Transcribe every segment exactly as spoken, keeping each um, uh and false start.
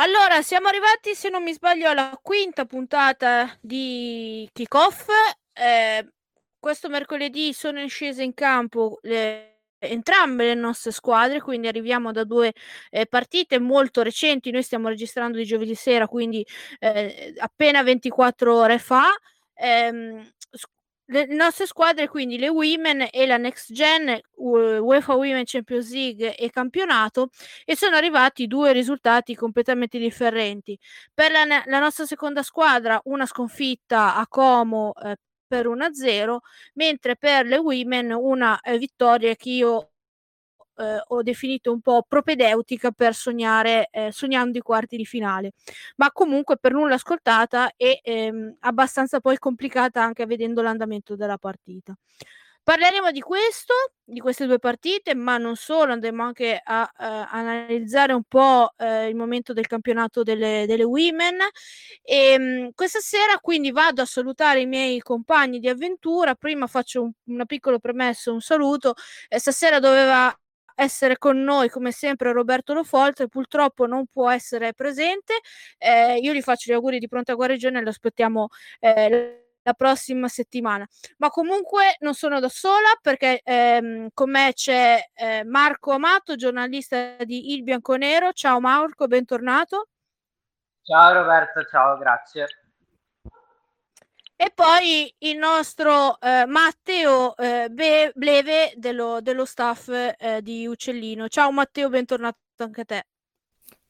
Allora, siamo arrivati, se non mi sbaglio, alla quinta puntata di Kick Off. Eh, questo mercoledì sono scese in campo le, entrambe le nostre squadre, quindi arriviamo da due eh, partite molto recenti. Noi stiamo registrando di giovedì sera, quindi eh, appena ventiquattro ore fa. Ehm, le nostre squadre, quindi le Women e la Next Gen, UEFA Women Champions League e campionato, e sono arrivati due risultati completamente differenti. Per la, la nostra seconda squadra una sconfitta a Como eh, per uno a zero, mentre per le Women una eh, vittoria che io Eh, ho definito un po' propedeutica per sognare, eh, sognando i quarti di finale, ma comunque per nulla ascoltata e ehm, abbastanza poi complicata anche vedendo l'andamento della partita. Parleremo di questo, di queste due partite, ma non solo, andremo anche a, a analizzare un po' eh, il momento del campionato delle, delle Women. E, mh, questa sera quindi vado a salutare i miei compagni di avventura. Prima faccio un, una piccola premessa, un saluto. Eh, stasera doveva essere con noi come sempre Roberto Lofoltre, purtroppo non può essere presente. Eh, io gli faccio gli auguri di pronta guarigione e lo aspettiamo eh, la prossima settimana. Ma comunque non sono da sola, perché ehm, con me c'è eh, Marco Amato, giornalista di Il Bianconero. Ciao Marco, bentornato. Ciao Roberto, ciao, grazie. E poi il nostro eh, Matteo eh, Be- Bleve dello, dello staff eh, di Uccellino. Ciao Matteo, bentornato anche a te.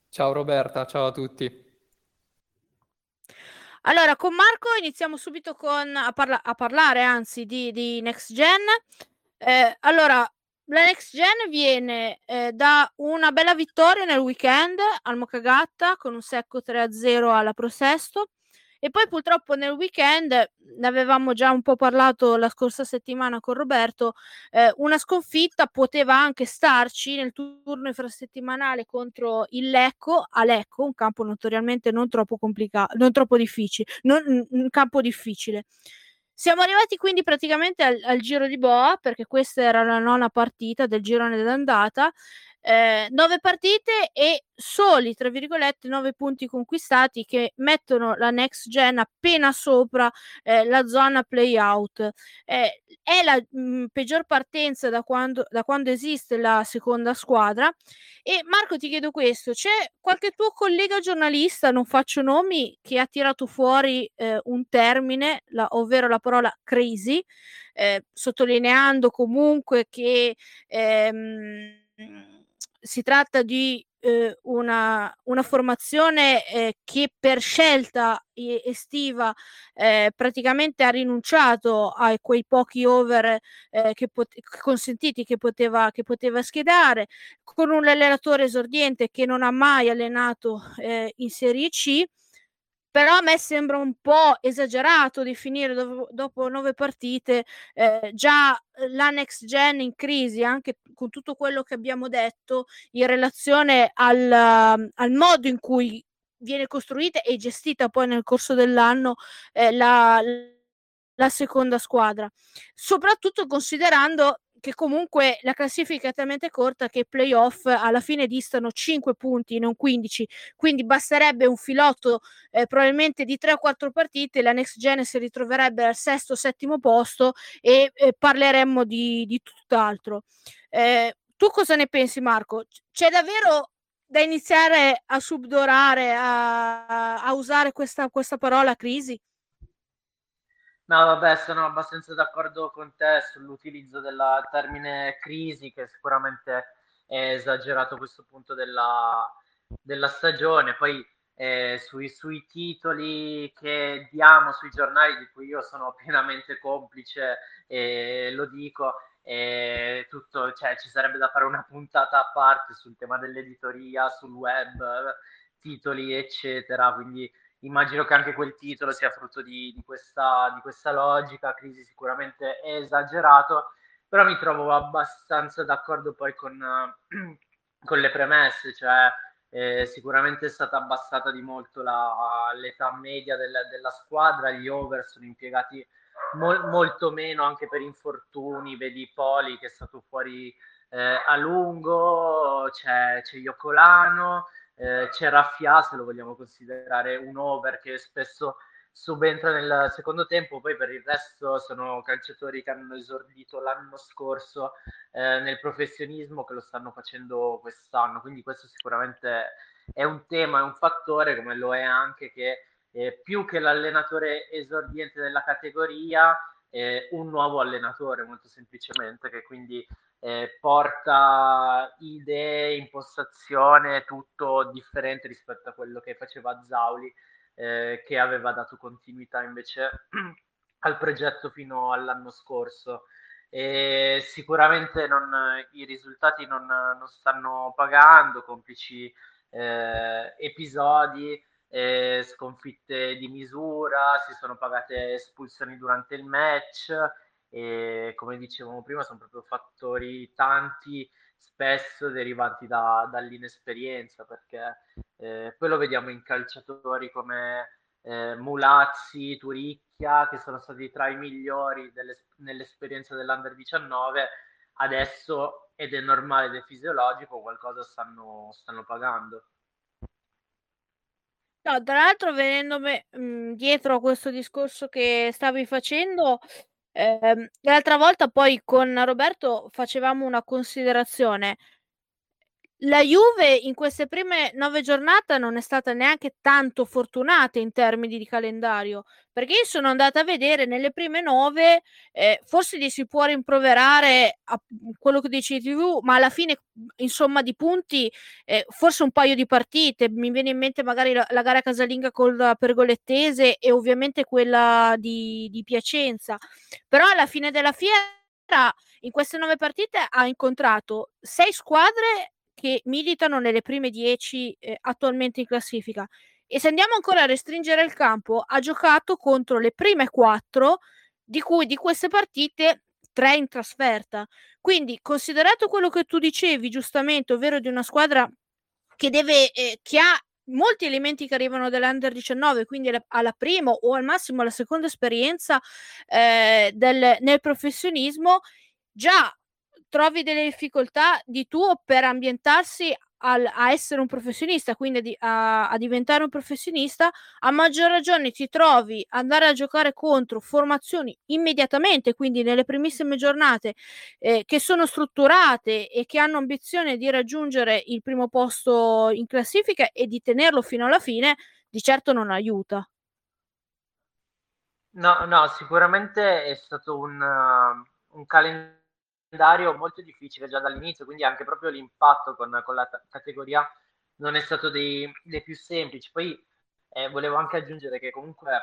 Ciao Roberta, ciao a tutti. Allora, con Marco iniziamo subito con, a, parla- a parlare anzi di, di Next Gen. Eh, allora, la Next Gen viene eh, da una bella vittoria nel weekend al Moccagatta con un secco tre a zero alla Pro Sesto. E poi purtroppo nel weekend, ne avevamo già un po' parlato la scorsa settimana con Roberto, eh, una sconfitta poteva anche starci nel turno infrasettimanale contro il Lecco, a Lecco, un campo notoriamente non troppo complicato, non troppo difficile, non, un campo difficile. Siamo arrivati quindi praticamente al, al giro di boa, perché questa era la nona partita del girone d'andata. Eh, nove partite e soli, tra virgolette, nove punti conquistati, che mettono la Next Gen appena sopra eh, la zona play-out. Eh, è la mh, peggior partenza da quando, da quando esiste la seconda squadra. E Marco, ti chiedo questo: c'è qualche tuo collega giornalista, non faccio nomi, che ha tirato fuori eh, un termine, la, ovvero la parola crisi, eh, sottolineando comunque che ehm, si tratta di eh, una, una formazione eh, che per scelta estiva eh, praticamente ha rinunciato a quei pochi over eh, che pot- consentiti che poteva, che poteva schedare, con un allenatore esordiente che non ha mai allenato eh, in Serie C. Però a me sembra un po' esagerato definire do- dopo nove partite eh, già la Next Gen in crisi, anche con tutto quello che abbiamo detto in relazione al, al modo in cui viene costruita e gestita poi nel corso dell'anno eh, la, la seconda squadra. Soprattutto considerando che comunque la classifica è talmente corta che i playoff alla fine distano cinque punti, non quindici, quindi basterebbe un filotto eh, probabilmente di tre o quattro partite, la Next Gen si ritroverebbe al sesto settimo posto e eh, parleremmo di, di tutt'altro. Eh, tu cosa ne pensi Marco? C'è davvero da iniziare a subdorare, a, a usare questa, questa parola crisi? No, vabbè, sono abbastanza d'accordo con te sull'utilizzo del termine crisi, che sicuramente è esagerato a questo punto della, della stagione. Poi eh, sui, sui titoli che diamo sui giornali, di cui io sono pienamente complice e eh, lo dico, e tutto, cioè ci sarebbe da fare una puntata a parte sul tema dell'editoria, sul web, titoli eccetera, quindi immagino che anche quel titolo sia frutto di, di, questa, di questa logica. Crisi sicuramente è esagerato, però mi trovo abbastanza d'accordo poi con, con le premesse, cioè eh, sicuramente è stata abbassata di molto la, l'età media del, della squadra, gli over sono impiegati mol, molto meno anche per infortuni, vedi Poli che è stato fuori eh, a lungo, c'è, c'è Iocolano, Eh, c'è Raffia, se lo vogliamo considerare un over, che spesso subentra nel secondo tempo. Poi per il resto sono calciatori che hanno esordito l'anno scorso eh, nel professionismo, che lo stanno facendo quest'anno, quindi questo sicuramente è un tema, è un fattore, come lo è anche che eh, più che l'allenatore esordiente della categoria, eh, un nuovo allenatore molto semplicemente, che quindi Eh, porta idee, impostazione, tutto differente rispetto a quello che faceva Zauli, eh, che aveva dato continuità invece al progetto fino all'anno scorso. E sicuramente non, i risultati non, non stanno pagando, complici eh, episodi, eh, sconfitte di misura, si sono pagate espulsioni durante il match. E come dicevamo prima sono proprio fattori tanti, spesso derivanti da, dall'inesperienza, perché eh, poi lo vediamo in calciatori come eh, Mulazzi, Turicchia, che sono stati tra i migliori delle, nell'esperienza dell'Under diciannove, adesso, ed è normale ed è fisiologico, qualcosa stanno, stanno pagando. No, tra l'altro venendo me, mh, dietro a questo discorso che stavi facendo, Eh, l'altra volta poi con Roberto facevamo una considerazione. La Juve in queste prime nove giornate non è stata neanche tanto fortunata in termini di calendario, perché io sono andata a vedere nelle prime nove, eh, forse gli si può rimproverare a quello che dicevi tu, ma alla fine insomma di punti eh, forse un paio di partite, mi viene in mente magari la, la gara casalinga con la Pergolettese e ovviamente quella di, di Piacenza, però alla fine della fiera in queste nove partite ha incontrato sei squadre che militano nelle prime dieci eh, attualmente in classifica, e se andiamo ancora a restringere il campo ha giocato contro le prime quattro, di cui di queste partite tre in trasferta. Quindi considerato quello che tu dicevi giustamente, ovvero di una squadra che deve eh, che ha molti elementi che arrivano dall'Under diciannove, quindi alla prima o al massimo alla seconda esperienza eh, del, nel professionismo, già trovi delle difficoltà di tuo per ambientarsi al, a essere un professionista, quindi di, a, a diventare un professionista, a maggior ragione ti trovi andare a giocare contro formazioni immediatamente, quindi nelle primissime giornate, eh, che sono strutturate e che hanno ambizione di raggiungere il primo posto in classifica e di tenerlo fino alla fine, di certo non aiuta. No, no, sicuramente è stato un, uh, un calendario molto difficile già dall'inizio, quindi anche proprio l'impatto con, con la t- categoria non è stato dei, dei più semplici. Poi eh, volevo anche aggiungere che comunque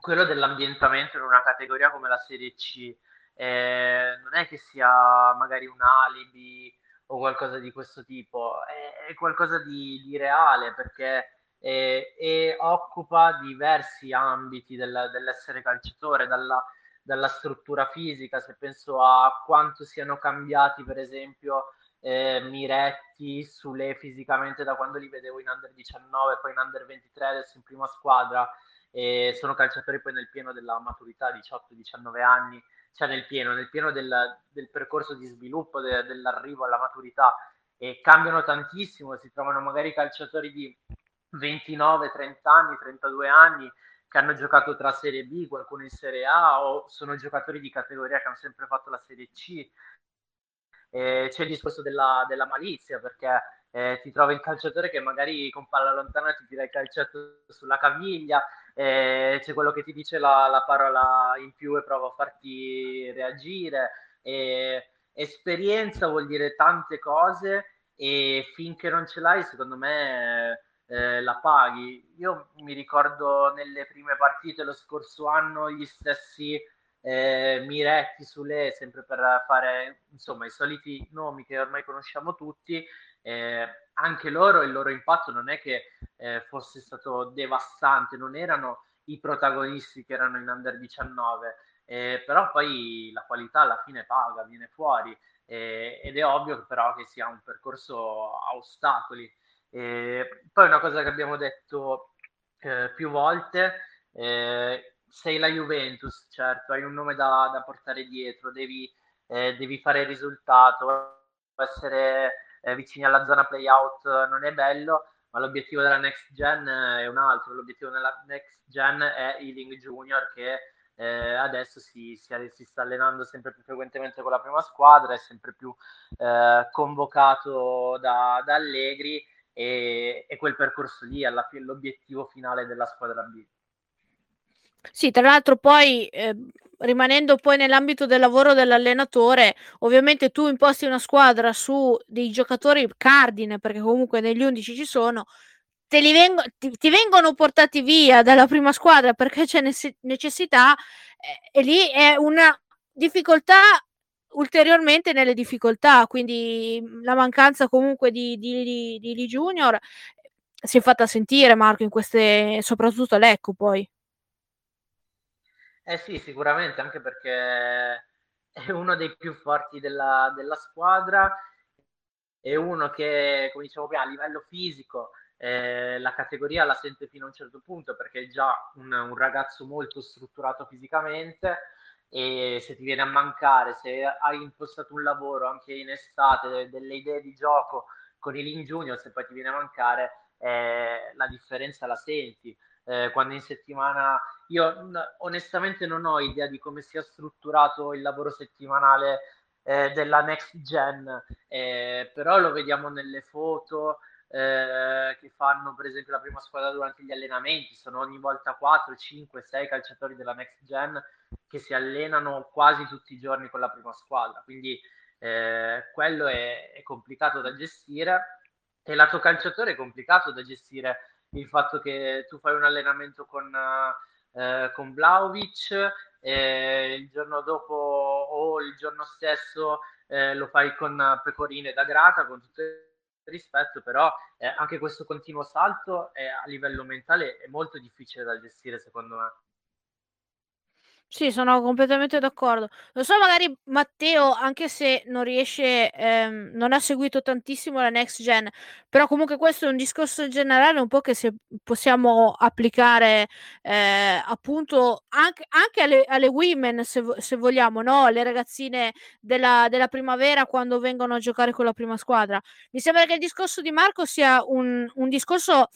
quello dell'ambientamento in una categoria come la Serie C eh, non è che sia magari un alibi o qualcosa di questo tipo, è, è qualcosa di, di reale, perché eh, e occupa diversi ambiti del, dell'essere calciatore, dalla dalla struttura fisica, se penso a quanto siano cambiati per esempio eh, Miretti, Soulé fisicamente da quando li vedevo in Under diciannove, poi in Under ventitré, adesso in prima squadra, eh, sono calciatori poi nel pieno della maturità, diciotto diciannove anni, cioè nel pieno, nel pieno del, del percorso di sviluppo, de, dell'arrivo alla maturità, e cambiano tantissimo, si trovano magari calciatori di ventinove trenta anni, trentadue anni, che hanno giocato tra Serie B, qualcuno in Serie A, o sono giocatori di categoria che hanno sempre fatto la Serie C. Eh, c'è il discorso della, della malizia, perché eh, ti trovi il calciatore che magari con palla lontana ti tira il calciato sulla caviglia, eh, c'è quello che ti dice la, la parola in più e prova a farti reagire. Eh, esperienza vuol dire tante cose, e finché non ce l'hai, secondo me... Eh, la paghi. Io mi ricordo nelle prime partite lo scorso anno gli stessi eh, Miretti, Soulé, sempre per fare insomma i soliti nomi che ormai conosciamo tutti. Eh, anche loro, il loro impatto non è che eh, fosse stato devastante, non erano i protagonisti che erano in under diciannove, eh, però poi la qualità alla fine paga, viene fuori, eh, ed è ovvio però che sia un percorso a ostacoli. Eh, poi una cosa che abbiamo detto eh, più volte, eh, sei la Juventus, certo, hai un nome da, da portare dietro, devi, eh, devi fare risultato, essere eh, vicini alla zona play-out non è bello, ma l'obiettivo della Next Gen è un altro, l'obiettivo della Next Gen è Iling-Junior, che eh, adesso si, si, si sta allenando sempre più frequentemente con la prima squadra, è sempre più eh, convocato da, da Allegri, e, e quel percorso lì è alla fine l'obiettivo finale della squadra B. Sì, tra l'altro poi... Eh... rimanendo poi nell'ambito del lavoro dell'allenatore, ovviamente tu imposti una squadra su dei giocatori cardine, perché comunque negli undici ci sono, te li veng- ti, ti vengono portati via dalla prima squadra perché c'è ne- necessità, eh, e lì è una difficoltà ulteriormente nelle difficoltà, quindi la mancanza comunque di, di, di, di Lee Junior si è fatta sentire, Marco, in queste, soprattutto a Lecco poi. Eh sì, sicuramente, anche perché è uno dei più forti della, della squadra, è uno che, come dicevo prima, a livello fisico eh, la categoria la sente fino a un certo punto, perché è già un, un ragazzo molto strutturato fisicamente, e se ti viene a mancare, se hai impostato un lavoro anche in estate, delle, delle idee di gioco con il Iling-Junior, se poi ti viene a mancare eh, la differenza la senti. Eh, quando in settimana io n- onestamente non ho idea di come sia strutturato il lavoro settimanale eh, della Next Gen, eh, però lo vediamo nelle foto eh, che fanno per esempio la prima squadra durante gli allenamenti, sono ogni volta quattro, cinque, sei calciatori della Next Gen che si allenano quasi tutti i giorni con la prima squadra, quindi eh, quello è, è complicato da gestire, e lato calciatore è complicato da gestire il fatto che tu fai un allenamento con, eh, con Vlahovic, eh, il giorno dopo o il giorno stesso eh, lo fai con Pecorine da Grata, con tutto il rispetto, però eh, anche questo continuo salto è, a livello mentale è molto difficile da gestire, secondo me. Sì, sono completamente d'accordo. Non so, magari Matteo, anche se non riesce, ehm, non ha seguito tantissimo la Next Gen, però comunque questo è un discorso generale un po' che se possiamo applicare eh, appunto anche, anche alle, alle women, se, se vogliamo, no? Le ragazzine della, della primavera quando vengono a giocare con la prima squadra. Mi sembra che il discorso di Marco sia un, un discorso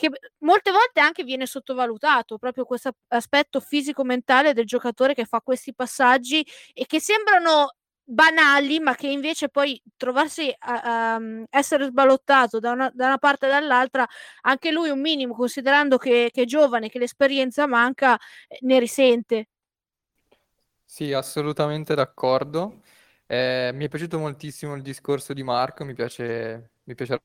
che molte volte anche viene sottovalutato, proprio questo aspetto fisico-mentale del giocatore che fa questi passaggi e che sembrano banali, ma che invece poi trovarsi a, a essere sballottato da una, da una parte e dall'altra, anche lui un minimo, considerando che, che è giovane, che l'esperienza manca, ne risente. Sì, assolutamente d'accordo. Eh, mi è piaciuto moltissimo il discorso di Marco, mi piace mi piace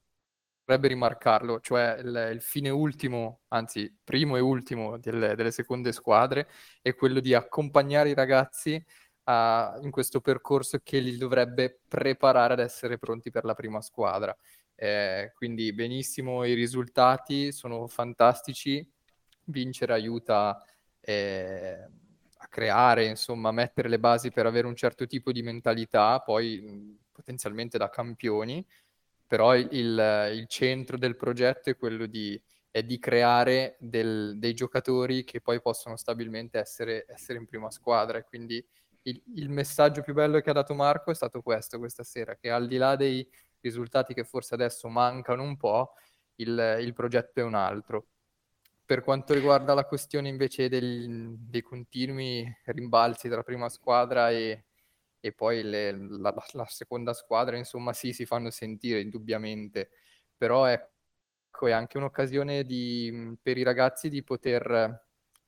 dovrebbe rimarcarlo, cioè il, il fine ultimo, anzi primo e ultimo delle, delle seconde squadre è quello di accompagnare i ragazzi a, in questo percorso che li dovrebbe preparare ad essere pronti per la prima squadra. Eh, quindi benissimo, i risultati sono fantastici, vincere aiuta eh, a creare, insomma, a mettere le basi per avere un certo tipo di mentalità, poi potenzialmente da campioni, però il, il centro del progetto è quello di, è di creare del, dei giocatori che poi possono stabilmente essere, essere in prima squadra, e quindi il, il messaggio più bello che ha dato Marco è stato questo questa sera, che al di là dei risultati che forse adesso mancano un po', il, il progetto è un altro. Per quanto riguarda la questione invece del, dei continui rimbalzi tra prima squadra e e poi le, la, la seconda squadra, insomma, sì, si fanno sentire indubbiamente, però ecco, è anche un'occasione di, per i ragazzi di poter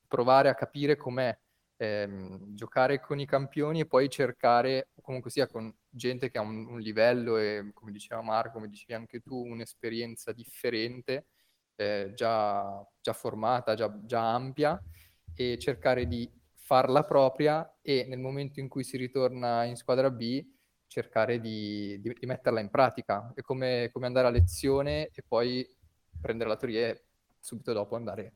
provare a capire com'è ehm, giocare con i campioni e poi cercare, comunque sia, con gente che ha un, un livello e, come diceva Marco, come dicevi anche tu, un'esperienza differente, eh, già, già formata, già, già ampia, e cercare di farla propria e nel momento in cui si ritorna in squadra B cercare di, di, di metterla in pratica. È come, come andare a lezione e poi prendere la teoria e subito dopo andare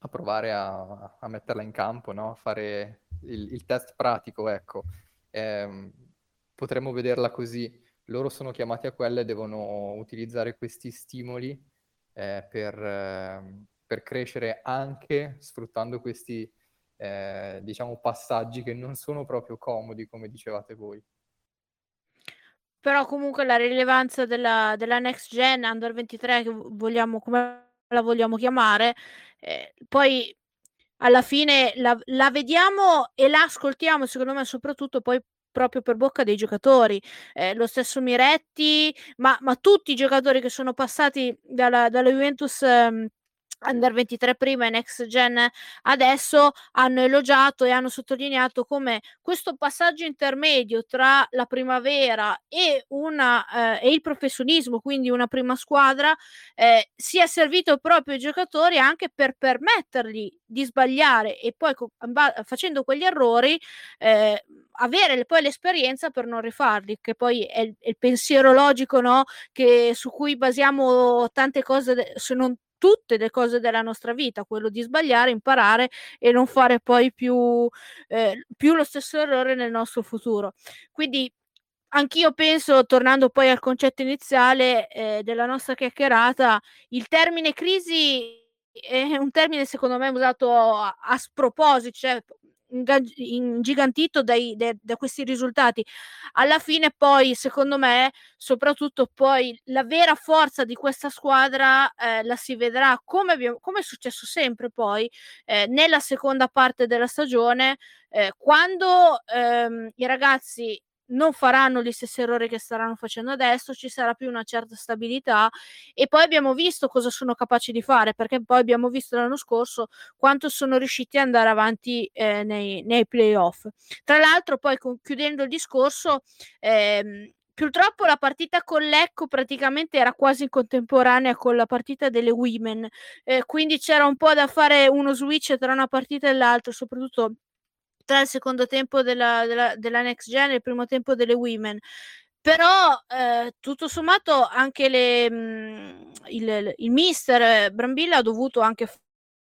a provare a, a metterla in campo, no? Fare il, il test pratico, ecco. Eh, potremmo vederla così. Loro sono chiamati a quella e devono utilizzare questi stimoli eh, per, eh, per crescere anche sfruttando questi eh, diciamo passaggi che non sono proprio comodi, come dicevate voi. Però comunque la rilevanza della, della Next Gen Under ventitré, che vogliamo, come la vogliamo chiamare, eh, poi alla fine la, la vediamo e la ascoltiamo, secondo me, soprattutto poi proprio per bocca dei giocatori, eh, lo stesso Miretti, ma, ma tutti i giocatori che sono passati dalla, dalla Juventus ehm, Under ventitré prima e Next Gen adesso hanno elogiato e hanno sottolineato come questo passaggio intermedio tra la primavera e, una, eh, e il professionismo, quindi una prima squadra, eh, sia servito proprio ai giocatori anche per permettergli di sbagliare e poi co- facendo quegli errori eh, avere poi l'esperienza per non rifarli, che poi è il, è il pensiero logico, no? Che, su cui basiamo tante cose, de- se non tutte le cose della nostra vita, quello di sbagliare, imparare e non fare poi più, eh, più lo stesso errore nel nostro futuro. Quindi anch'io penso, tornando poi al concetto iniziale eh, della nostra chiacchierata, il termine crisi è un termine secondo me usato a, a sproposito, cioè ingigantito dai, de, da questi risultati. Alla fine poi secondo me soprattutto poi la vera forza di questa squadra eh, la si vedrà, come, abbiamo, come è successo sempre poi eh, nella seconda parte della stagione, eh, quando ehm, i ragazzi non faranno gli stessi errori che staranno facendo adesso, ci sarà più una certa stabilità e poi abbiamo visto cosa sono capaci di fare, perché poi abbiamo visto l'anno scorso quanto sono riusciti ad andare avanti eh, nei, nei playoff. Tra l'altro poi con, chiudendo il discorso, ehm, purtroppo la partita con Lecco praticamente era quasi in contemporanea con la partita delle Women, eh, quindi c'era un po' da fare uno switch tra una partita e l'altra, soprattutto il secondo tempo della, della, della Next Gen e il primo tempo delle Women. Però eh, tutto sommato anche le, mh, il, il mister Brambilla ha dovuto anche f-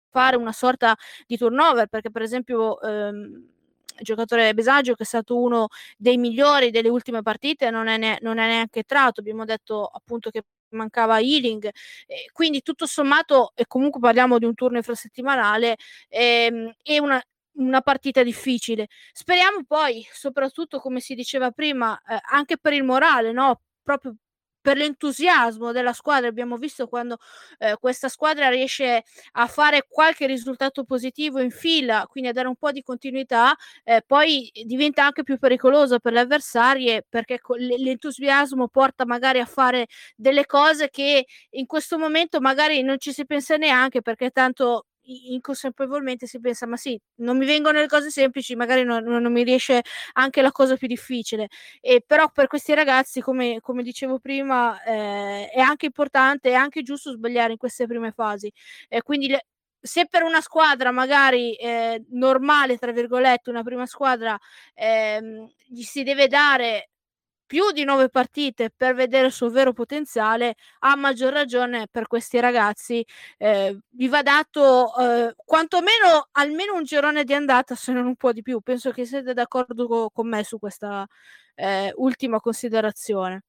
fare una sorta di turnover, perché per esempio ehm, il giocatore Besagio, che è stato uno dei migliori delle ultime partite, non è, ne- non è neanche entrato. Abbiamo detto appunto che mancava Iling, eh, quindi tutto sommato, e comunque parliamo di un turno infrasettimanale, ehm, è una una partita difficile. Speriamo poi, soprattutto come si diceva prima, eh, anche per il morale, no? Proprio per l'entusiasmo della squadra. Abbiamo visto quando eh, questa squadra riesce a fare qualche risultato positivo in fila, quindi a dare un po' di continuità, eh, poi diventa anche più pericolosa per le avversarie, perché l'entusiasmo porta magari a fare delle cose che in questo momento magari non ci si pensa neanche, perché tanto inconsapevolmente si pensa, ma sì, non mi vengono le cose semplici, magari non, non mi riesce anche la cosa più difficile. E però per questi ragazzi, come, come dicevo prima, eh, è anche importante, è anche giusto sbagliare in queste prime fasi, eh, quindi le, se per una squadra magari eh, normale, tra virgolette, una prima squadra, eh, gli si deve dare più di nove partite per vedere il suo vero potenziale, a maggior ragione per questi ragazzi eh, vi va dato eh, quantomeno almeno un girone di andata, se non un po' di più. Penso che siete d'accordo co- con me su questa eh, ultima considerazione.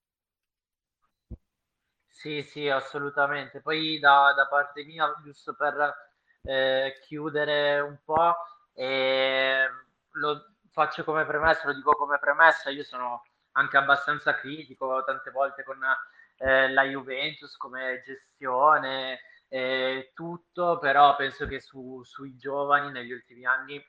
Sì, sì, assolutamente. Poi da, da parte mia, giusto per eh, chiudere un po', eh, lo faccio come premessa, lo dico come premessa, io sono anche abbastanza critico tante volte con eh, la Juventus come gestione eh, tutto, però penso che su, sui giovani negli ultimi anni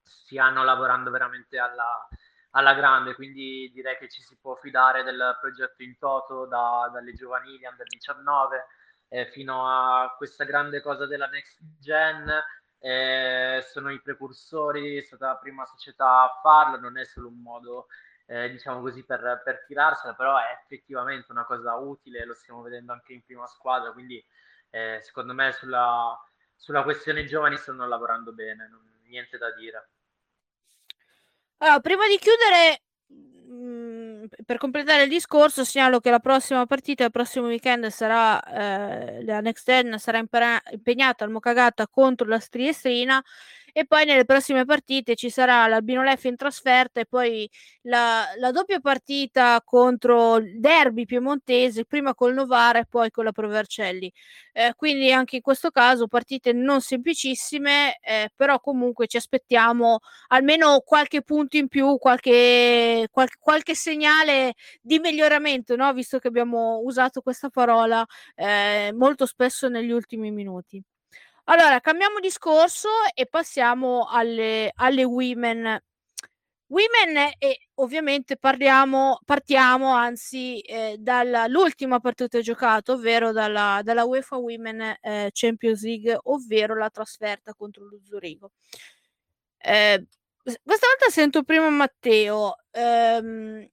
stiano lavorando veramente alla, alla grande, quindi direi che ci si può fidare del progetto in toto, da, dalle giovanili under diciannove eh, fino a questa grande cosa della Next Gen. Eh, sono i precursori, è stata la prima società a farlo, non è solo un modo Eh, diciamo così per, per tirarsela, però è effettivamente una cosa utile, lo stiamo vedendo anche in prima squadra, quindi eh, secondo me sulla, sulla questione giovani stanno lavorando bene, non, niente da dire. Allora, prima di chiudere, mh, per completare il discorso, segnalo che la prossima partita, il prossimo weekend, sarà eh, la Next Gen sarà impara- impegnata al Moccagatta contro la Striestrina, e poi nelle prossime partite ci sarà l'Albino Leffe in trasferta e poi la, la doppia partita contro il derby piemontese, prima col Novara e poi con la Provercelli. Eh, quindi anche in questo caso partite non semplicissime, eh, però comunque ci aspettiamo almeno qualche punto in più, qualche, qualche, qualche segnale di miglioramento, no? Visto che abbiamo usato questa parola eh, molto spesso negli ultimi minuti. Allora, cambiamo discorso e passiamo alle, alle women. Women e ovviamente parliamo, partiamo anzi eh, dall'ultima partita giocata, ovvero dalla, dalla UEFA Women eh, Champions League, ovvero la trasferta contro lo Zurigo. Eh, questa volta sento prima Matteo. Ehm,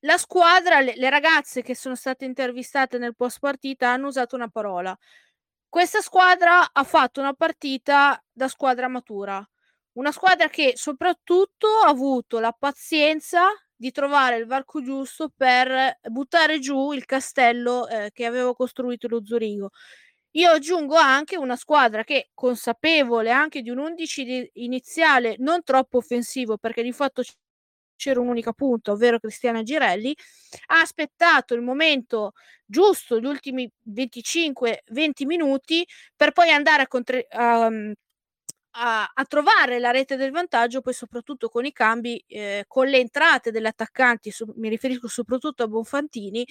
la squadra, le, le ragazze che sono state intervistate nel post partita hanno usato una parola. Questa squadra ha fatto una partita da squadra matura, una squadra che soprattutto ha avuto la pazienza di trovare il varco giusto per buttare giù il castello eh, che aveva costruito lo Zurigo. Io aggiungo anche una squadra che, consapevole anche di un undici iniziale non troppo offensivo, perché di fatto c'era un'unica punta, ovvero Cristiana Girelli, ha aspettato il momento giusto, gli ultimi venticinque venti minuti, per poi andare a, contri- a, a, a trovare la rete del vantaggio, poi soprattutto con i cambi, eh, con le entrate degli attaccanti, su- mi riferisco soprattutto a Bonfantini,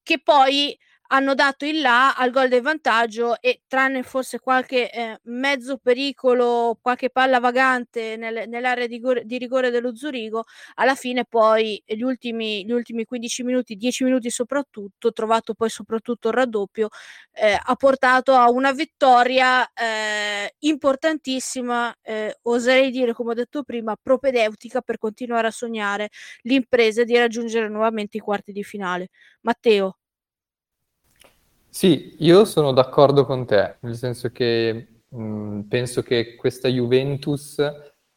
che poi hanno dato il là al gol del vantaggio, e tranne forse qualche eh, mezzo pericolo, qualche palla vagante nel, nell'area di, go- di rigore dello Zurigo, alla fine poi gli ultimi, gli ultimi quindici minuti, dieci minuti soprattutto, trovato poi soprattutto il raddoppio, eh, ha portato a una vittoria eh, importantissima, eh, oserei dire, come ho detto prima, propedeutica per continuare a sognare l'impresa di raggiungere nuovamente i quarti di finale. Matteo. Sì, io sono d'accordo con te, nel senso che mh, penso che questa Juventus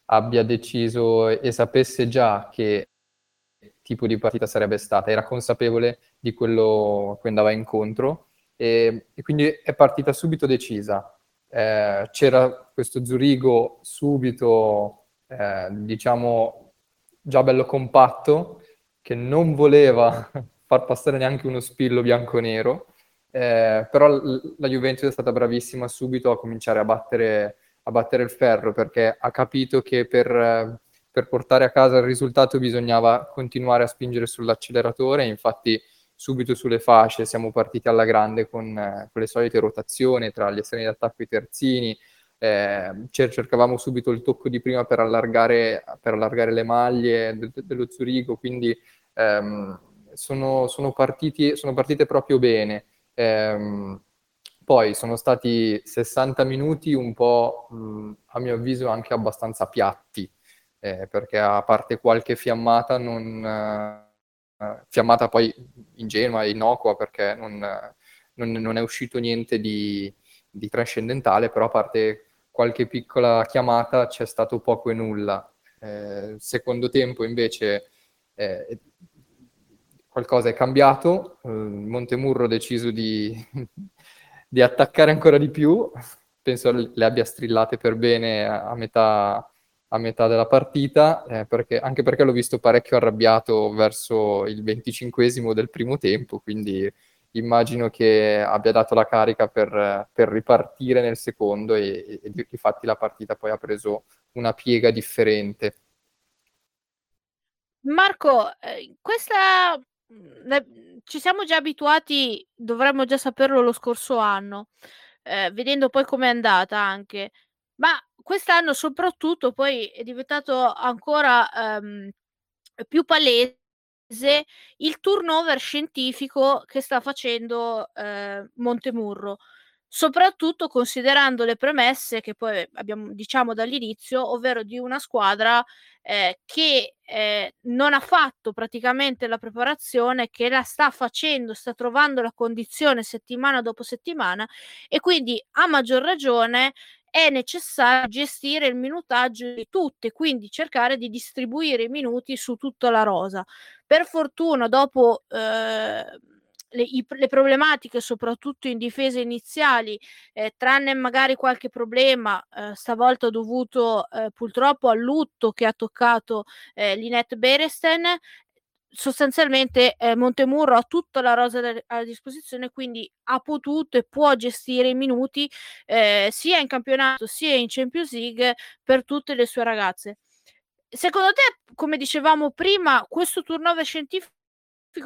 abbia deciso e sapesse già che tipo di partita sarebbe stata, era consapevole di quello a cui andava incontro e, e quindi è partita subito decisa. Eh, c'era questo Zurigo subito, eh, diciamo, già bello compatto, che non voleva far passare neanche uno spillo bianconero. Eh, però l- la Juventus è stata bravissima subito a cominciare a battere, a battere il ferro, perché ha capito che per, per portare a casa il risultato bisognava continuare a spingere sull'acceleratore. Infatti subito sulle fasce siamo partiti alla grande con, eh, con le solite rotazioni tra gli esterni d'attacco e i terzini, eh, cercavamo subito il tocco di prima per allargare, per allargare le maglie de- de- dello Zurigo, quindi ehm, sono, sono, partiti, sono partite proprio bene. Eh, poi sono stati sessanta minuti un po', mh, a mio avviso, anche abbastanza piatti, eh, perché a parte qualche fiammata, non, eh, fiammata poi ingenua e innocua, perché non, non, non è uscito niente di, di trascendentale, però a parte qualche piccola chiamata c'è stato poco e nulla. Eh, secondo tempo invece eh, qualcosa è cambiato, eh, Montemurro ha deciso di, di attaccare ancora di più, penso le abbia strillate per bene a metà, a metà della partita, eh, perché, anche perché l'ho visto parecchio arrabbiato verso il venticinquesimo del primo tempo, quindi immagino che abbia dato la carica per, per ripartire nel secondo e, e infatti la partita poi ha preso una piega differente. Marco, eh, questa... ci siamo già abituati, dovremmo già saperlo lo scorso anno, eh, vedendo poi com'è andata anche, ma quest'anno soprattutto poi è diventato ancora ehm, più palese il turnover scientifico che sta facendo eh, Montemurro, soprattutto considerando le premesse che poi abbiamo, diciamo, dall'inizio, ovvero di una squadra eh, che eh, non ha fatto praticamente la preparazione, che la sta facendo, sta trovando la condizione settimana dopo settimana, e quindi a maggior ragione è necessario gestire il minutaggio di tutte, quindi cercare di distribuire i minuti su tutta la rosa. Per fortuna, dopo eh, le, i, le problematiche, soprattutto in difesa iniziali, eh, tranne magari qualche problema, eh, stavolta dovuto eh, purtroppo al lutto che ha toccato eh, Linette Pedersen, sostanzialmente eh, Montemurro ha tutta la rosa da, a disposizione, quindi ha potuto e può gestire i minuti eh, sia in campionato sia in Champions League per tutte le sue ragazze. Secondo te, come dicevamo prima, questo turnover scientifico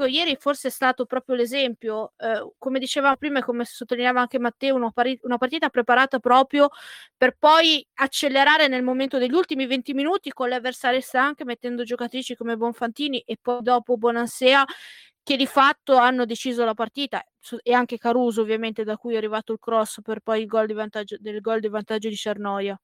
ieri forse è stato proprio l'esempio, eh, come dicevamo prima e come sottolineava anche Matteo, una, pari- una partita preparata proprio per poi accelerare nel momento degli ultimi venti minuti con le avversarie stanche, mettendo giocatrici come Bonfantini e poi dopo Bonansea, che di fatto hanno deciso la partita, e anche Caruso ovviamente, da cui è arrivato il cross per poi il gol di vantaggio, del gol di vantaggio di Cernoia.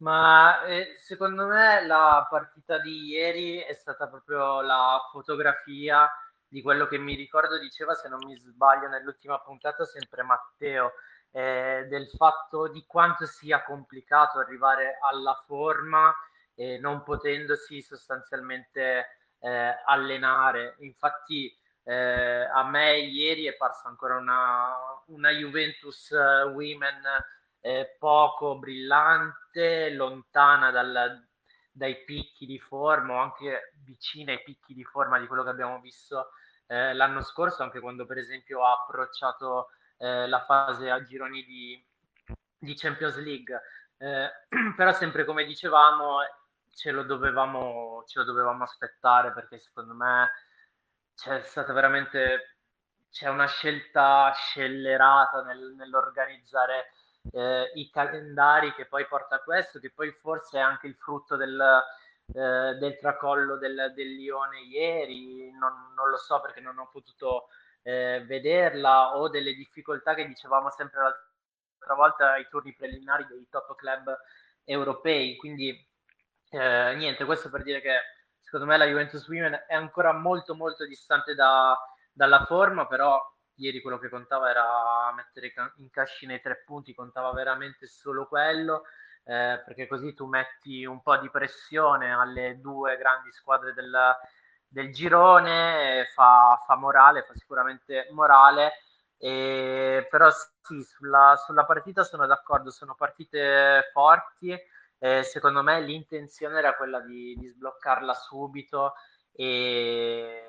Ma eh, secondo me la partita di ieri è stata proprio la fotografia di quello che mi ricordo diceva, se non mi sbaglio, nell'ultima puntata sempre Matteo, eh, del fatto di quanto sia complicato arrivare alla forma eh, non potendosi sostanzialmente eh, allenare. Infatti eh, a me ieri è parsa ancora una, una Juventus eh, Women Eh, poco brillante, lontana dal, dai picchi di forma, o anche vicina ai picchi di forma di quello che abbiamo visto eh, l'anno scorso, anche quando per esempio ha approcciato eh, la fase a gironi di, di Champions League. Eh, però sempre come dicevamo, ce lo dovevamo, ce lo dovevamo aspettare, perché secondo me c'è stata veramente c'è una scelta scellerata nel, nell'organizzare Eh, i calendari, che poi porta a questo, che poi forse è anche il frutto del, eh, del tracollo del, del Lione ieri, non, non lo so perché non ho potuto eh, vederla, o delle difficoltà che dicevamo sempre l'altra volta ai turni preliminari dei top club europei. Quindi eh, niente, questo per dire che secondo me la Juventus Women è ancora molto molto distante da, dalla forma, però ieri quello che contava era mettere in cascina i tre punti, contava veramente solo quello, eh, perché così tu metti un po' di pressione alle due grandi squadre del, del girone, fa, fa morale, fa sicuramente morale, e, però sì, sulla, sulla partita sono d'accordo, sono partite forti, eh, secondo me l'intenzione era quella di, di sbloccarla subito e...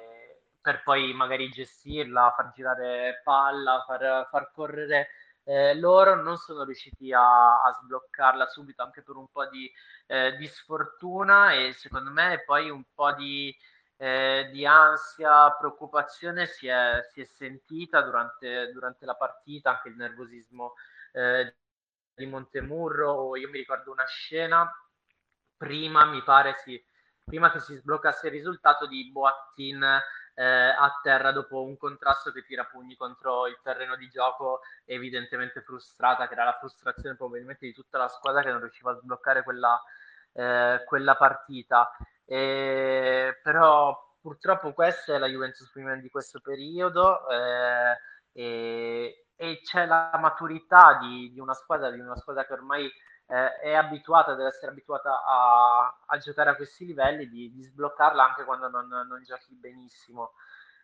per poi magari gestirla, far girare palla, far, far correre eh, loro. Non sono riusciti a, a sbloccarla subito, anche per un po' di, eh, di sfortuna, e secondo me poi un po' di, eh, di ansia, preoccupazione si è, si è sentita durante, durante la partita, anche il nervosismo eh, di Montemurro. Io mi ricordo una scena, prima mi pare sì, prima che si sbloccasse il risultato, di Boattin Eh, a terra dopo un contrasto che tira pugni contro il terreno di gioco, evidentemente frustrata, che era la frustrazione probabilmente di tutta la squadra che non riusciva a sbloccare quella, eh, quella partita. E, però purtroppo questa è la Juventus Women di questo periodo, eh, e, e c'è la maturità di, di una squadra di una squadra che ormai eh, è abituata, deve essere abituata a, a giocare a questi livelli, di, di sbloccarla anche quando non, non giochi benissimo.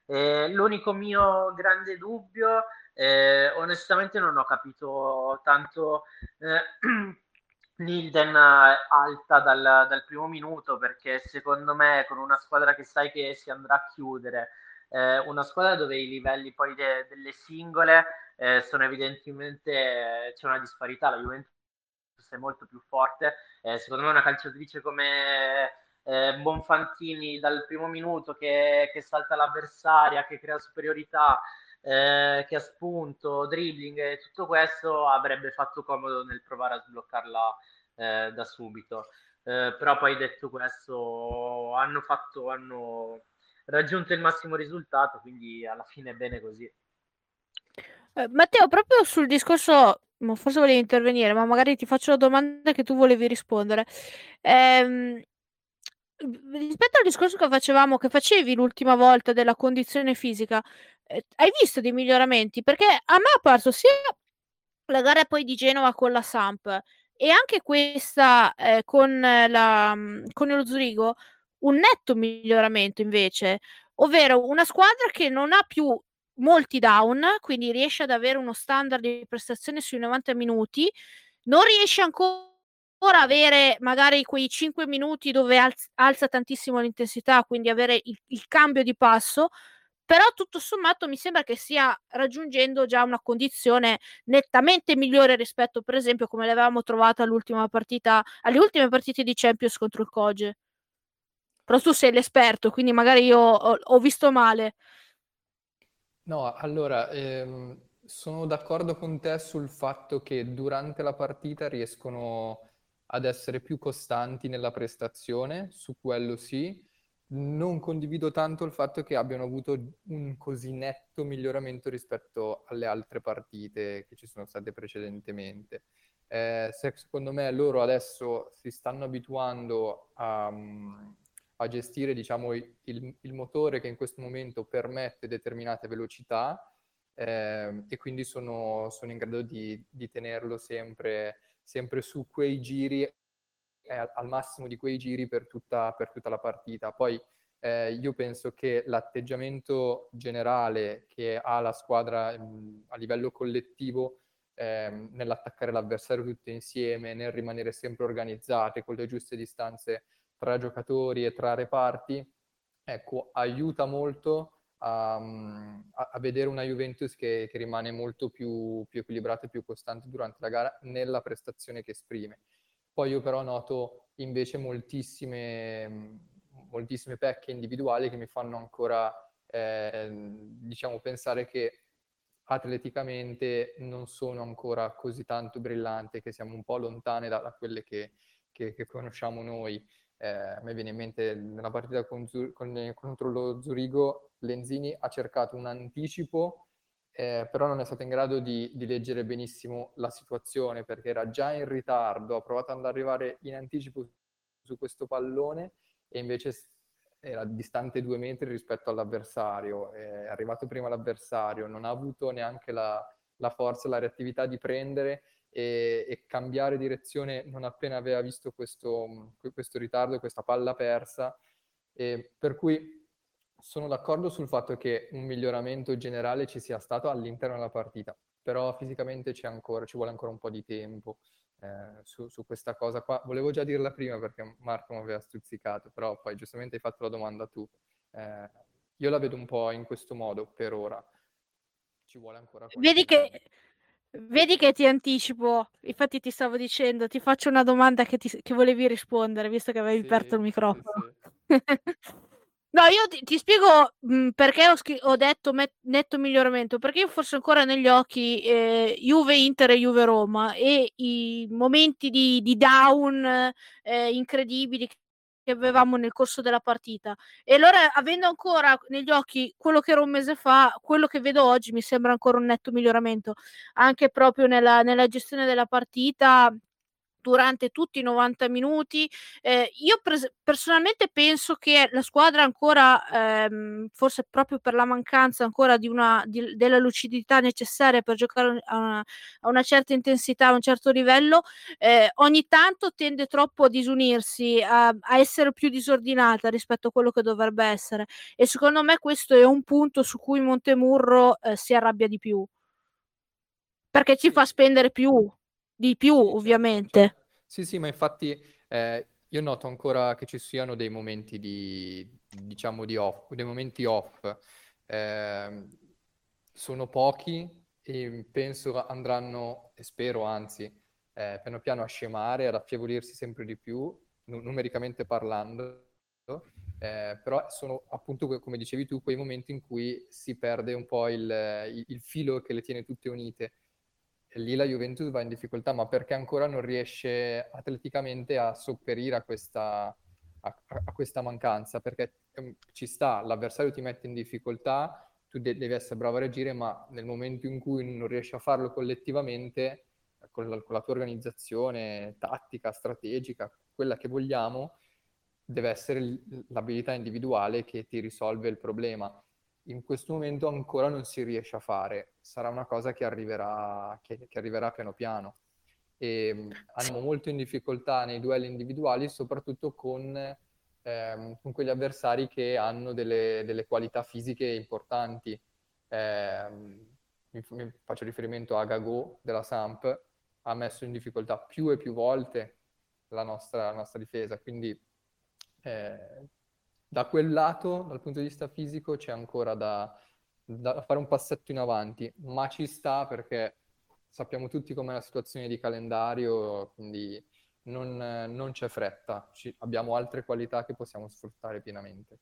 Eh, l'unico mio grande dubbio, eh, onestamente non ho capito tanto eh, Nilden alta dal, dal primo minuto, perché secondo me con una squadra che sai che si andrà a chiudere, eh, una squadra dove i livelli poi de, delle singole eh, sono evidentemente, c'è una disparità, la Juventus è molto più forte, eh, secondo me una calciatrice come eh, Bonfantini dal primo minuto che, che salta l'avversaria, che crea superiorità, eh, che ha spunto, dribbling e tutto questo, avrebbe fatto comodo nel provare a sbloccarla eh, da subito. Eh, però poi, detto questo, hanno fatto, hanno raggiunto il massimo risultato, quindi alla fine è bene così. Eh, Matteo, proprio sul discorso, ma forse volevi intervenire, ma magari ti faccio la domanda che tu volevi rispondere. Ehm, rispetto al discorso che facevamo, che facevi l'ultima volta della condizione fisica, eh, hai visto dei miglioramenti? Perché a me è apparso sia la gara poi di Genova con la Samp e anche questa eh, con, la, con lo Zurigo, un netto miglioramento invece, ovvero una squadra che non ha più molti down, quindi riesce ad avere uno standard di prestazione sui novanta minuti, non riesce ancora a avere magari quei cinque minuti dove alza, alza tantissimo l'intensità, quindi avere il, il cambio di passo, però tutto sommato mi sembra che stia raggiungendo già una condizione nettamente migliore rispetto per esempio come l'avevamo trovata all'ultima partita, alle ultime partite di Champions contro il Coge. Però tu sei l'esperto, quindi magari io ho, ho visto male. No, allora, ehm, sono d'accordo con te sul fatto che durante la partita riescono ad essere più costanti nella prestazione, su quello sì. Non condivido tanto il fatto che abbiano avuto un così netto miglioramento rispetto alle altre partite che ci sono state precedentemente. Eh, se, secondo me loro adesso si stanno abituando a... Um, a gestire, diciamo, il, il motore che in questo momento permette determinate velocità eh, e quindi sono, sono in grado di, di tenerlo sempre, sempre su quei giri, eh, al massimo di quei giri per tutta, per tutta la partita. Poi eh, io penso che l'atteggiamento generale che ha la squadra mh, a livello collettivo eh, nell'attaccare l'avversario tutti insieme, nel rimanere sempre organizzate con le giuste distanze tra giocatori e tra reparti, ecco, aiuta molto a, a vedere una Juventus che, che rimane molto più, più equilibrata e più costante durante la gara nella prestazione che esprime. Poi io però noto invece moltissime, moltissime pecche individuali che mi fanno ancora eh, diciamo pensare che atleticamente non sono ancora così tanto brillante, che siamo un po' lontane da, da quelle che, che, che conosciamo noi. Eh, mi viene in mente nella partita con Zur- con, contro lo Zurigo, Lenzini ha cercato un anticipo, eh, però non è stato in grado di, di leggere benissimo la situazione perché era già in ritardo, ha provato ad arrivare in anticipo su questo pallone e invece era distante due metri rispetto all'avversario, è arrivato prima l'avversario, non ha avuto neanche la, la forza, la reattività di prendere E, e cambiare direzione non appena aveva visto questo, questo ritardo, questa palla persa, e per cui sono d'accordo sul fatto che un miglioramento generale ci sia stato all'interno della partita, però fisicamente c'è ancora, ci vuole ancora un po' di tempo eh, su, su questa cosa qua. Volevo già dirla prima perché Marco mi aveva stuzzicato, però poi giustamente hai fatto la domanda tu. Eh, io la vedo un po' in questo modo per ora, ci vuole ancora qualche Vedi tempo. che... Vedi che ti anticipo, infatti ti stavo dicendo, ti faccio una domanda che, ti, che volevi rispondere, visto che avevi sì, aperto il microfono. Sì, sì. No, io ti, ti spiego mh, perché ho, scri- ho detto met- netto miglioramento, perché io forse ancora negli occhi eh, Juve-Inter e Juve-Roma e i momenti di, di down eh, incredibili che avevamo nel corso della partita. E allora, avendo ancora negli occhi quello che era un mese fa, quello che vedo oggi mi sembra ancora un netto miglioramento, anche proprio nella, nella gestione della partita durante tutti i novanta minuti. Eh, io pres- personalmente penso che la squadra ancora, ehm, forse proprio per la mancanza ancora di una di, della lucidità necessaria per giocare a una, a una certa intensità, a un certo livello, eh, ogni tanto tende troppo a disunirsi, a, a essere più disordinata rispetto a quello che dovrebbe essere. E secondo me questo è un punto su cui Montemurro eh, si arrabbia di più, perché ci fa spendere più. Di più, ovviamente. Sì, sì, ma infatti eh, io noto ancora che ci siano dei momenti di, diciamo, di off, dei momenti off. Eh, sono pochi e penso andranno, e spero anzi, eh, piano piano a scemare, ad affievolirsi sempre di più, nu- numericamente parlando. Eh, però sono appunto, come dicevi tu, quei momenti in cui si perde un po' il, il filo che le tiene tutte unite. Lì la Juventus va in difficoltà, ma perché ancora non riesce atleticamente a sopperire a questa, a, a questa mancanza, perché um, ci sta, l'avversario ti mette in difficoltà, tu de- devi essere bravo a reagire, ma nel momento in cui non riesci a farlo collettivamente, con la, con la tua organizzazione tattica, strategica, quella che vogliamo, deve essere l- l'abilità individuale che ti risolve il problema. in questo momento ancora non si riesce a fare. Sarà una cosa che arriverà, che, che arriverà piano piano. E andiamo molto in difficoltà nei duelli individuali, soprattutto con, ehm, con quegli avversari che hanno delle, delle qualità fisiche importanti. Eh, mi, mi faccio riferimento a Gagò della Samp, ha messo in difficoltà più e più volte la nostra, la nostra difesa, quindi eh, da quel lato, dal punto di vista fisico, c'è ancora da, da fare un passetto in avanti, ma ci sta, perché sappiamo tutti com'è la situazione di calendario, quindi non, non c'è fretta, ci, abbiamo altre qualità che possiamo sfruttare pienamente.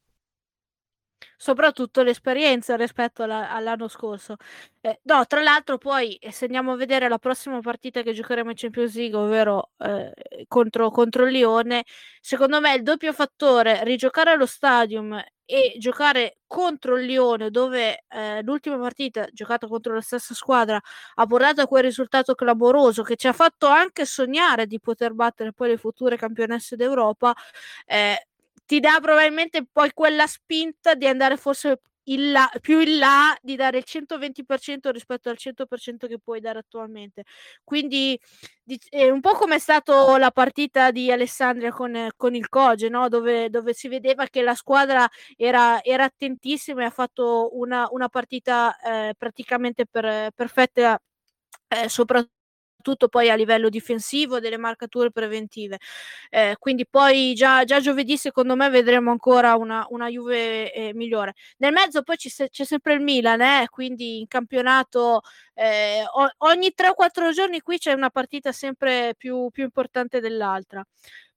Soprattutto l'esperienza rispetto alla, all'anno scorso. Eh, no, tra l'altro poi, se andiamo a vedere la prossima partita che giocheremo in Champions League, ovvero eh, contro, contro Lione, secondo me il doppio fattore, rigiocare allo Stadium e giocare contro il Lione, dove eh, l'ultima partita giocata contro la stessa squadra ha portato a quel risultato clamoroso che ci ha fatto anche sognare di poter battere poi le future campionesse d'Europa, eh, ti dà probabilmente poi quella spinta di andare forse in là, più in là, di dare il centoventi per cento rispetto al cento per cento che puoi dare attualmente. Quindi è un po' come è stata la partita di Alessandria con, con il Coge, no? dove, dove si vedeva che la squadra era, era attentissima e ha fatto una, una partita eh, praticamente per, perfetta, eh, soprattutto tutto poi a livello difensivo, delle marcature preventive, eh, quindi poi già, già giovedì secondo me vedremo ancora una, una Juve eh, migliore. Nel mezzo poi ci se, c'è sempre il Milan, eh, quindi in campionato eh, ogni tre o quattro giorni qui c'è una partita sempre più, più importante dell'altra.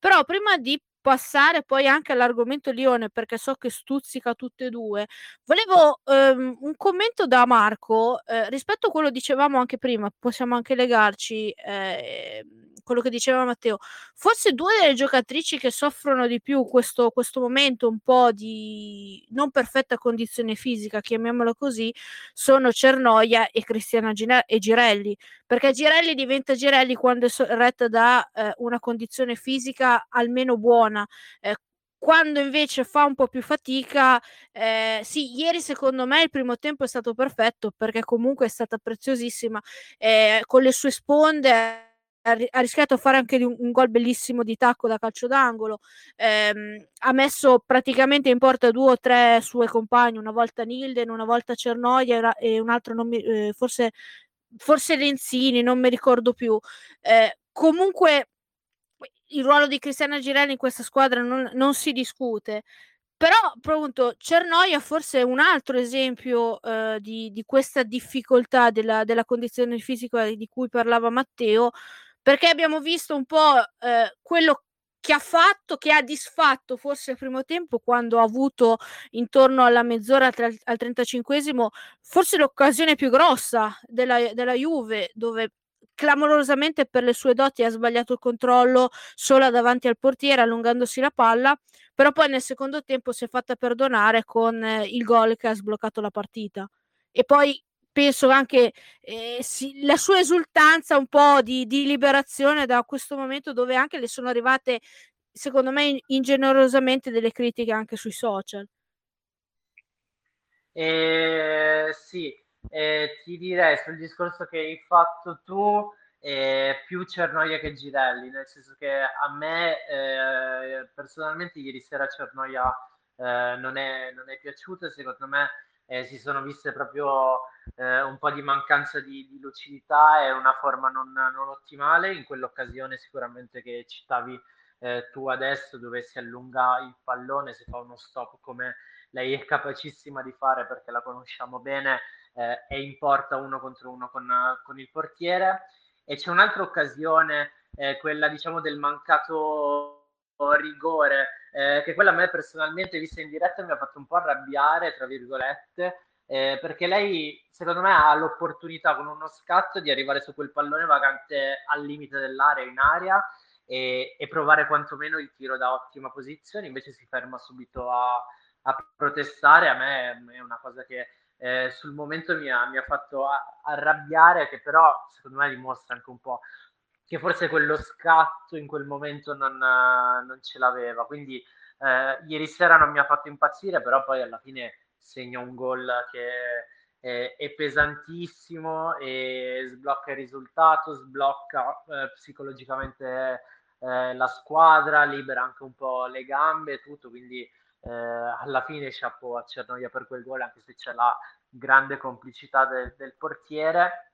Però prima di passare poi anche all'argomento Lione, perché so che stuzzica tutte e due, volevo ehm, un commento da Marco eh, rispetto a quello che dicevamo anche prima, possiamo anche legarci eh, quello che diceva Matteo. Forse due delle giocatrici che soffrono di più questo, questo momento un po' di non perfetta condizione fisica, chiamiamola così, sono Cernoia e Cristiana Gine- e Girelli, perché Girelli diventa Girelli quando è retta da eh, una condizione fisica almeno buona. Eh, quando invece fa un po' più fatica, eh, sì, ieri secondo me il primo tempo è stato perfetto, perché comunque è stata preziosissima, eh, con le sue sponde ha rischiato a fare anche un, un gol bellissimo di tacco da calcio d'angolo, eh, ha messo praticamente in porta due o tre sue compagne, una volta Nilden, una volta Cernoia e un altro non mi, eh, forse, forse Lenzini, non mi ricordo più. Eh, comunque il ruolo di Cristiana Girelli in questa squadra non, non si discute, però appunto Cernoia forse è un altro esempio eh, di, di questa difficoltà della, della condizione fisica di cui parlava Matteo, perché abbiamo visto un po' eh, quello che ha fatto, che ha disfatto forse al primo tempo, quando ha avuto intorno alla mezz'ora al, al trentacinquesimo forse l'occasione più grossa della, della Juve, dove clamorosamente per le sue doti ha sbagliato il controllo sola davanti al portiere allungandosi la palla, però poi nel secondo tempo si è fatta perdonare con eh, il gol che ha sbloccato la partita. E poi penso anche eh, si, la sua esultanza un po' di, di liberazione da questo momento, dove anche le sono arrivate secondo me ingenerosamente delle critiche anche sui social. Eh, sì. Eh, ti direi sul discorso che hai fatto tu, eh, più Cernoia che Girelli, nel senso che a me eh, personalmente ieri sera Cernoia eh, non è, non è piaciuta. Secondo me eh, si sono viste proprio eh, un po' di mancanza di, di lucidità e una forma non, non ottimale in quell'occasione sicuramente che citavi eh, tu adesso, dove si allunga il pallone, si fa uno stop come lei è capacissima di fare, perché la conosciamo bene. Eh, è in porta uno contro uno con, con il portiere. E c'è un'altra occasione, eh, quella diciamo del mancato rigore, eh, che quella a me personalmente vista in diretta mi ha fatto un po' arrabbiare, tra virgolette, eh, perché lei secondo me ha l'opportunità con uno scatto di arrivare su quel pallone vagante al limite dell'area, in aria, e, e provare quantomeno il tiro da ottima posizione. Invece si ferma subito a, a protestare. A me è una cosa che Eh, sul momento mi ha, mi ha fatto a- arrabbiare, che però secondo me dimostra anche un po' che forse quello scatto in quel momento non, non ce l'aveva. Quindi eh, ieri sera non mi ha fatto impazzire, però poi alla fine segna un gol che è, è pesantissimo e sblocca il risultato, sblocca eh, psicologicamente eh, la squadra, libera anche un po' le gambe e tutto, quindi eh, alla fine chapeau a Cernoia per quel gol, anche se c'è la grande complicità de- del portiere.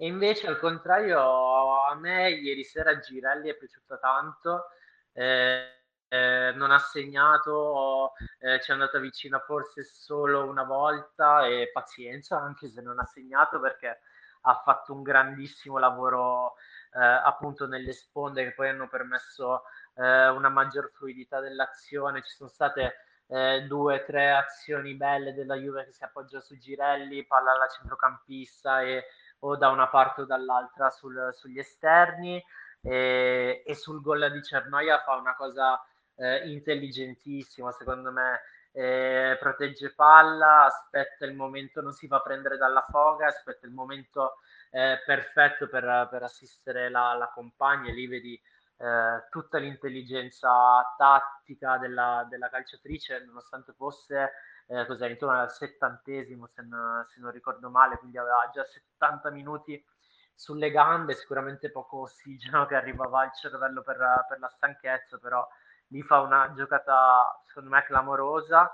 E invece al contrario, a me ieri sera Girelli è piaciuta tanto, eh, eh, non ha segnato, eh, ci è andata vicina forse solo una volta, e pazienza anche se non ha segnato, perché ha fatto un grandissimo lavoro eh, appunto nelle sponde, che poi hanno permesso eh, una maggior fluidità dell'azione. Ci sono state Eh, due tre azioni belle della Juve che si appoggia su Girelli, palla alla centrocampista e o da una parte o dall'altra sul, sugli esterni, e, e sul gol di Cernoia fa una cosa eh, intelligentissima secondo me, eh, protegge palla, aspetta il momento, non si fa prendere dalla foga, aspetta il momento eh, perfetto per, per assistere la, la compagna, e lì vedi Eh, tutta l'intelligenza tattica della, della calciatrice, nonostante fosse eh, cos'è, intorno al settantesimo se non, se non ricordo male, quindi aveva già settanta minuti sulle gambe, sicuramente poco ossigeno che arrivava al cervello per, per la stanchezza, però lì fa una giocata secondo me clamorosa,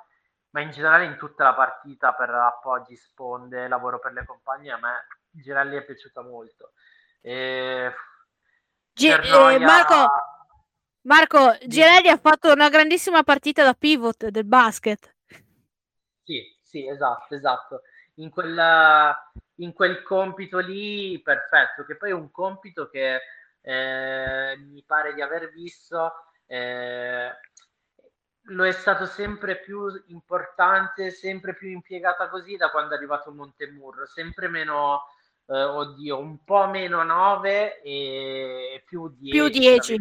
ma in generale in tutta la partita per appoggi, sponde, lavoro per le compagne, a me Girelli è piaciuta molto. E G- eh, Marco, Marco Girelli ha fatto una grandissima partita da pivot del basket. Sì, sì, esatto, esatto. In quella, in quel compito lì, perfetto, che poi è un compito che eh, mi pare di aver visto, eh, lo è stato sempre più importante, sempre più impiegata così da quando è arrivato Montemurro, sempre meno... Eh, oddio, un po' meno nove e più dieci. Più dieci.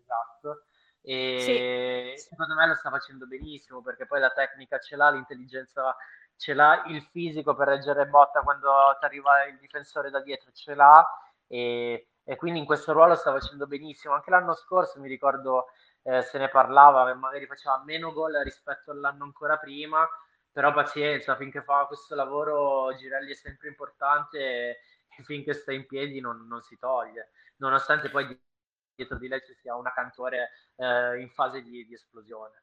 Esatto. E sì. Secondo me lo sta facendo benissimo, perché poi la tecnica ce l'ha, l'intelligenza ce l'ha, il fisico per reggere botta quando ti arriva il difensore da dietro ce l'ha, e, e quindi in questo ruolo sta facendo benissimo. Anche l'anno scorso mi ricordo eh, se ne parlava, magari faceva meno gol rispetto all'anno ancora prima, però pazienza, finché fa questo lavoro Girelli è sempre importante, e finché sta in piedi non, non si toglie, nonostante poi dietro di lei ci sia una Cantore eh, in fase di, di esplosione.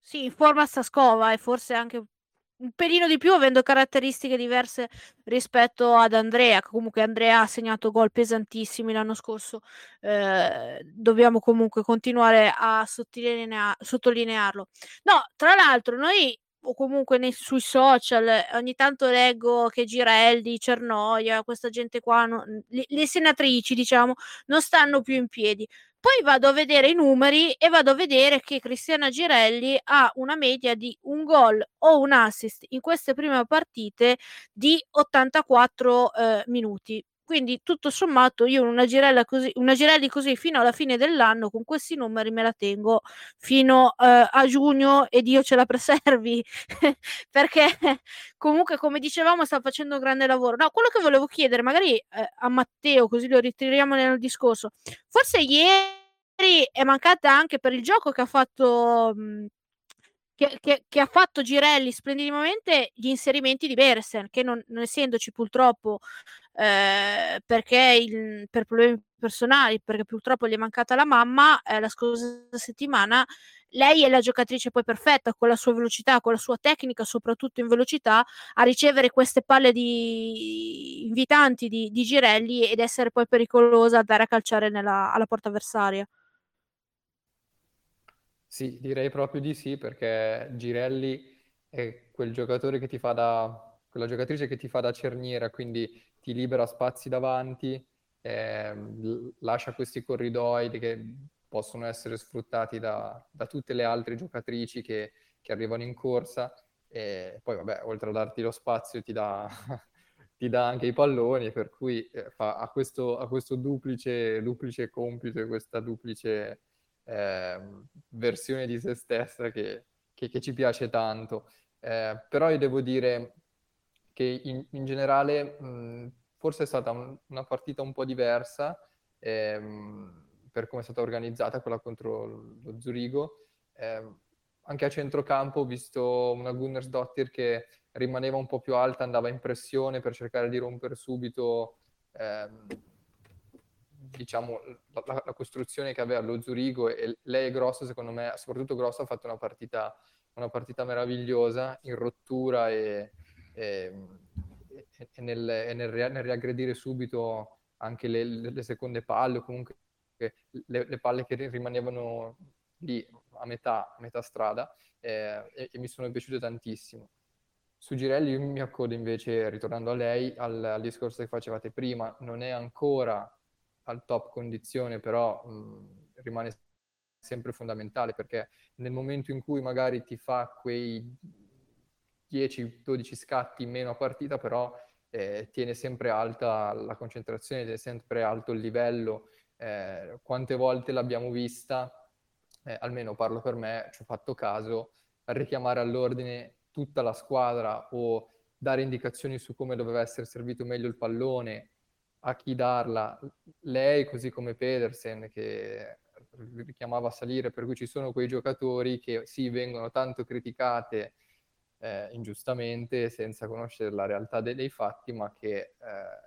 Sì, in forma sta scova, e forse anche un pelino di più, avendo caratteristiche diverse rispetto ad Andrea. Comunque Andrea ha segnato gol pesantissimi l'anno scorso, eh, dobbiamo comunque continuare a sottolinea- sottolinearlo. No, tra l'altro noi, o comunque nei, sui social ogni tanto leggo che Girelli, Cernoia, questa gente qua, no, le, le senatrici diciamo, non stanno più in piedi. Poi vado a vedere i numeri e vado a vedere che Cristiana Girelli ha una media di un gol o un assist in queste prime partite di ottantaquattro eh, minuti. Quindi tutto sommato io una girella così, una Girelli così fino alla fine dell'anno con questi numeri me la tengo fino eh, a giugno, e Dio ce la preservi perché comunque, come dicevamo, sta facendo un grande lavoro. No, quello che volevo chiedere magari eh, a Matteo, così lo ritiriamo nel discorso, forse ieri è mancata anche per il gioco che ha fatto mh, Che, che, che ha fatto Girelli splendidamente gli inserimenti di Pedersen, che non, non essendoci purtroppo eh, perché il, per problemi personali, perché purtroppo gli è mancata la mamma eh, la scorsa settimana, lei è la giocatrice poi perfetta con la sua velocità, con la sua tecnica, soprattutto in velocità, a ricevere queste palle di invitanti di, di Girelli ed essere poi pericolosa, andare a calciare nella, alla porta avversaria. Sì, direi proprio di sì, perché Girelli è quel giocatore che ti fa da, quella giocatrice che ti fa da cerniera, quindi ti libera spazi davanti, eh, lascia questi corridoi che possono essere sfruttati da, da tutte le altre giocatrici che, che arrivano in corsa, e poi vabbè, oltre a darti lo spazio ti dà, ti dà anche i palloni, per cui eh, fa, ha questo, ha questo duplice, duplice compito e questa duplice... Eh, versione di se stessa che, che, che ci piace tanto, eh, però io devo dire che in, in generale mh, forse è stata un, una partita un po' diversa ehm, per come è stata organizzata quella contro lo Zurigo. Eh, anche a centrocampo ho visto una Gunnarsdóttir che rimaneva un po' più alta, andava in pressione per cercare di rompere subito ehm, diciamo la, la costruzione che aveva lo Zurigo, e lei è grossa, secondo me, soprattutto grossa, ha fatto una partita una partita meravigliosa in rottura e, e, e, nel, e nel, nel riaggredire subito anche le, le seconde palle, o comunque le, le palle che rimanevano lì a metà, a metà strada, eh, e, e mi sono piaciute tantissimo. Su Girelli io mi accodo invece, ritornando a lei, al, al discorso che facevate prima, non è ancora al top condizione, però mh, rimane sempre fondamentale, perché nel momento in cui magari ti fa quei dieci dodici scatti meno a partita, però eh, tiene sempre alta la concentrazione, tiene sempre alto il livello. Eh, quante volte l'abbiamo vista, eh, almeno parlo per me, ci ho fatto caso, a richiamare all'ordine tutta la squadra o dare indicazioni su come doveva essere servito meglio il pallone, a chi darla, lei, così come Pedersen che richiamava a salire, per cui ci sono quei giocatori che sì, vengono tanto criticate eh, ingiustamente, senza conoscere la realtà dei, dei fatti, ma che eh,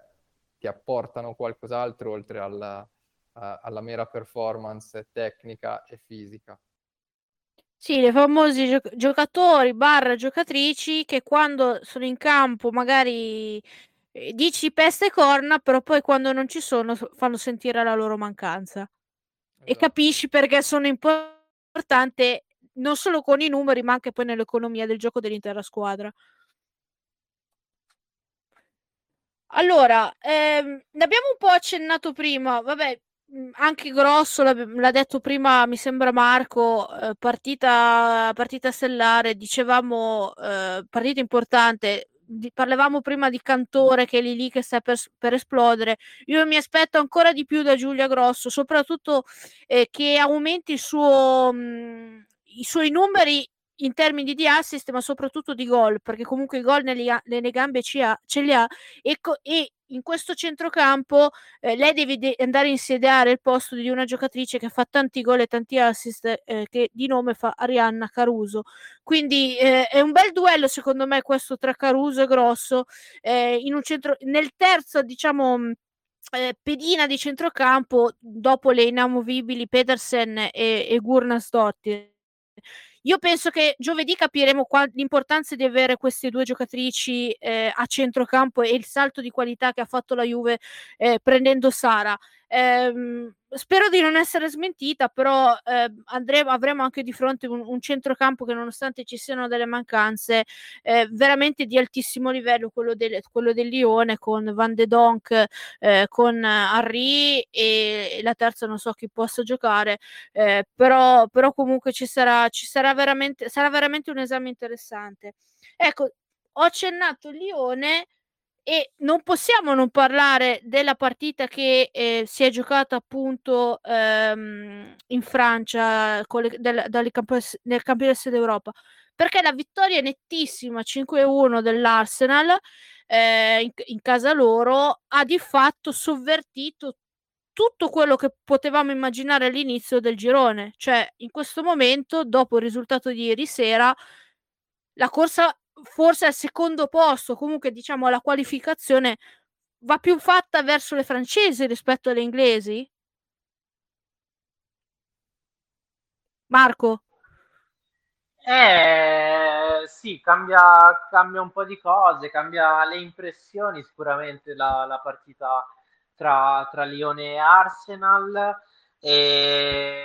ti apportano qualcos'altro oltre alla, a, alla mera performance tecnica e fisica. Sì, le famosi gioc- giocatori barra giocatrici che quando sono in campo magari dici peste e corna, però poi quando non ci sono fanno sentire la loro mancanza. Esatto. E capisci perché sono importante non solo con i numeri, ma anche poi nell'economia del gioco dell'intera squadra. Allora, ehm, ne abbiamo un po' accennato prima, vabbè, anche grosso l'ha detto prima, mi sembra, Marco, eh, partita partita stellare, dicevamo eh, partita importante, di, parlavamo prima di Cantore che è lì lì che sta per, per esplodere. Io mi aspetto ancora di più da Giulia Grosso, soprattutto eh, che aumenti il suo, mh, i suoi numeri in termini di assist, ma soprattutto di gol, perché comunque i gol nelle, nelle gambe ci ha, ce li ha, e, co- e in questo centrocampo eh, lei deve de- andare a insediare il posto di una giocatrice che fa tanti gol e tanti assist, eh, che di nome fa Arianna Caruso. Quindi eh, è un bel duello secondo me questo tra Caruso e Grosso, eh, in un centro- nel terzo diciamo eh, pedina di centrocampo dopo le inamovibili Pedersen e, e Gunnarsdóttir. Io penso che giovedì capiremo qual- l'importanza di avere queste due giocatrici eh, a centrocampo e il salto di qualità che ha fatto la Juve eh, prendendo Sara. Ehm, spero di non essere smentita, però eh, andremo, avremo anche di fronte un, un centrocampo che, nonostante ci siano delle mancanze, eh, veramente di altissimo livello, quello del, quello del Lione, con Van de Donk, eh, con Harry e, e la terza non so chi possa giocare, eh, però, però comunque ci sarà, ci sarà veramente, sarà veramente un esame interessante. Ecco, ho accennato il Lione e non possiamo non parlare della partita che eh, si è giocata appunto ehm, in Francia con le, del, del campionato, nel campionato d'Europa, perché la vittoria è nettissima cinque a uno dell'Arsenal eh, in, in casa loro ha di fatto sovvertito tutto quello che potevamo immaginare all'inizio del girone. Cioè, in questo momento, dopo il risultato di ieri sera, la corsa forse al secondo posto, comunque diciamo la qualificazione, va più fatta verso le francesi rispetto alle inglesi? Marco? Eh, sì, cambia, cambia un po' di cose, cambia le impressioni sicuramente la, la partita tra, tra Lione e Arsenal, e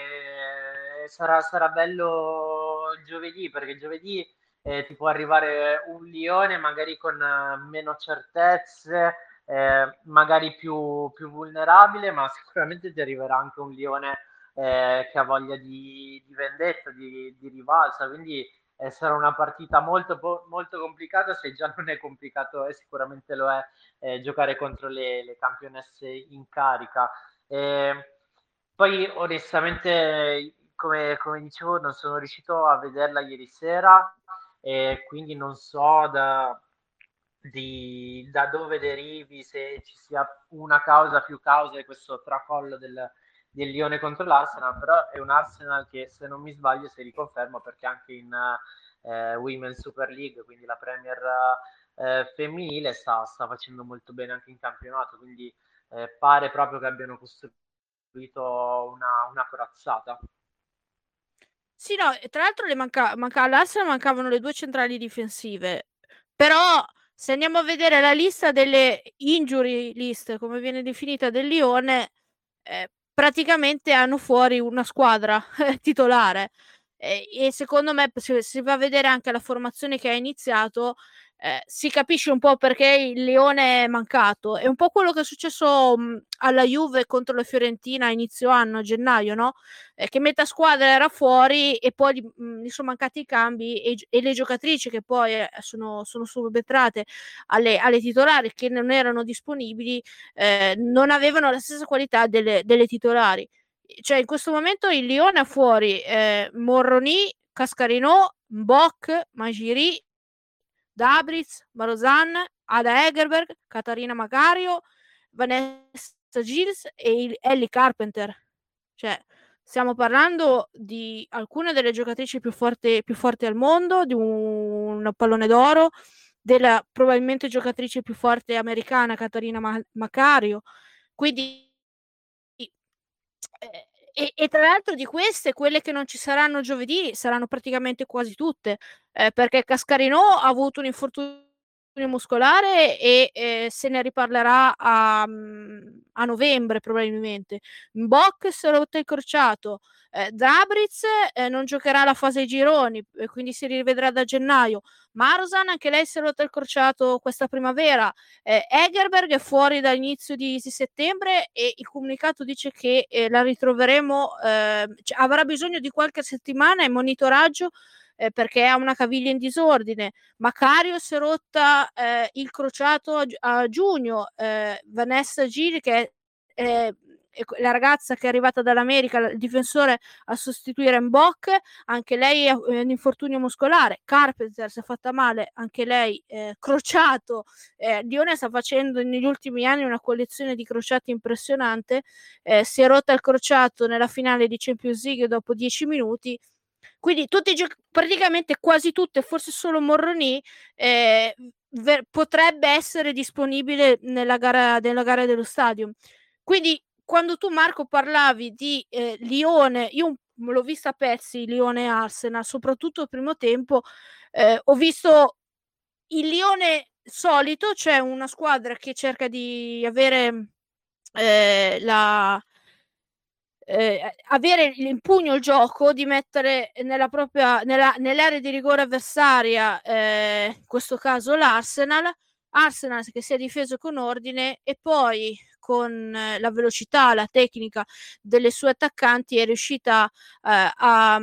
sarà, sarà bello giovedì, perché giovedì Eh, ti può arrivare un Lione magari con uh, meno certezze, eh, magari più, più vulnerabile, ma sicuramente ti arriverà anche un Lione eh, che ha voglia di, di vendetta, di, di rivalsa, quindi eh, sarà una partita molto, molto complicata, se già non è complicato, eh, sicuramente lo è eh, giocare contro le, le campionesse in carica. Eh, poi onestamente, come, come dicevo, non sono riuscito a vederla ieri sera, e quindi non so da, di, da dove derivi, se ci sia una causa più causa di questo tracollo del, del Lione contro l'Arsenal, però è un Arsenal che, se non mi sbaglio, si riconferma, perché anche in eh, Women's Super League, quindi la Premier eh, femminile, sta, sta facendo molto bene anche in campionato, quindi eh, pare proprio che abbiano costruito una, una corazzata. Sì, no, tra l'altro le manca, manca, all'Arsenal mancavano le due centrali difensive, però se andiamo a vedere la lista delle injury list, come viene definita, del Lione, eh, praticamente hanno fuori una squadra eh, titolare, e, e secondo me, se si va a vedere anche la formazione che ha iniziato, eh, si capisce un po' perché il Lione è mancato. È un po' quello che è successo mh, alla Juve contro la Fiorentina a inizio anno, a gennaio, no? Eh, che metà squadra era fuori e poi mh, gli sono mancati i cambi, e, e le giocatrici che poi eh, sono, sono subentrate alle, alle titolari, che non erano disponibili, eh, non avevano la stessa qualità delle, delle titolari. Cioè, in questo momento il Lione ha fuori eh, Morroni, Cascarino, Mbock, Magiri, Däbritz, Marozan, Ada Hegerberg, Catarina Macario, Vanessa Gilles e Ellie Carpenter. Cioè, stiamo parlando di alcune delle giocatrici più forti, più forti al mondo, di un, un pallone d'oro, della probabilmente giocatrice più forte americana, Catarina Ma- Macario. Quindi E, e tra l'altro, di queste, quelle che non ci saranno giovedì saranno praticamente quasi tutte, eh, perché Cascarino ha avuto un infortunio muscolare e eh, se ne riparlerà a, a novembre probabilmente. Mbock si è rotto il crociato, eh, Däbritz eh, non giocherà la fase ai gironi, eh, quindi si rivedrà da gennaio. Marozan, anche lei si è rotto il crociato questa primavera, eh, Hegerberg è fuori dall'inizio di, di settembre, e il comunicato dice che eh, la ritroveremo, eh, cioè, avrà bisogno di qualche settimana in monitoraggio, Eh, perché ha una caviglia in disordine. Macario si è rotta eh, il crociato a, gi- a giugno, eh, Vanessa Gil, che è, è, è la ragazza che è arrivata dall'America, il difensore a sostituire Mbock, anche lei ha eh, un infortunio muscolare. Carpenter si è fatta male, anche lei eh, crociato. Eh, Lione sta facendo negli ultimi anni una collezione di crociati impressionante, eh, si è rotta il crociato nella finale di Champions League dopo dieci minuti. Quindi tutti, praticamente quasi tutte, forse solo Morroni, eh, ver- potrebbe essere disponibile nella gara, nella gara dello stadio. Quindi, quando tu, Marco, parlavi di eh, Lione, io l'ho vista a pezzi, Lione e Arsenal, soprattutto il primo tempo, eh, ho visto il Lione solito, cioè una squadra che cerca di avere eh, la... Eh, avere in pugno il gioco, di mettere nella propria nella, nell'area di rigore avversaria, eh, in questo caso l'Arsenal Arsenal che si è difeso con ordine, e poi con eh, la velocità, la tecnica delle sue attaccanti è riuscita eh, a,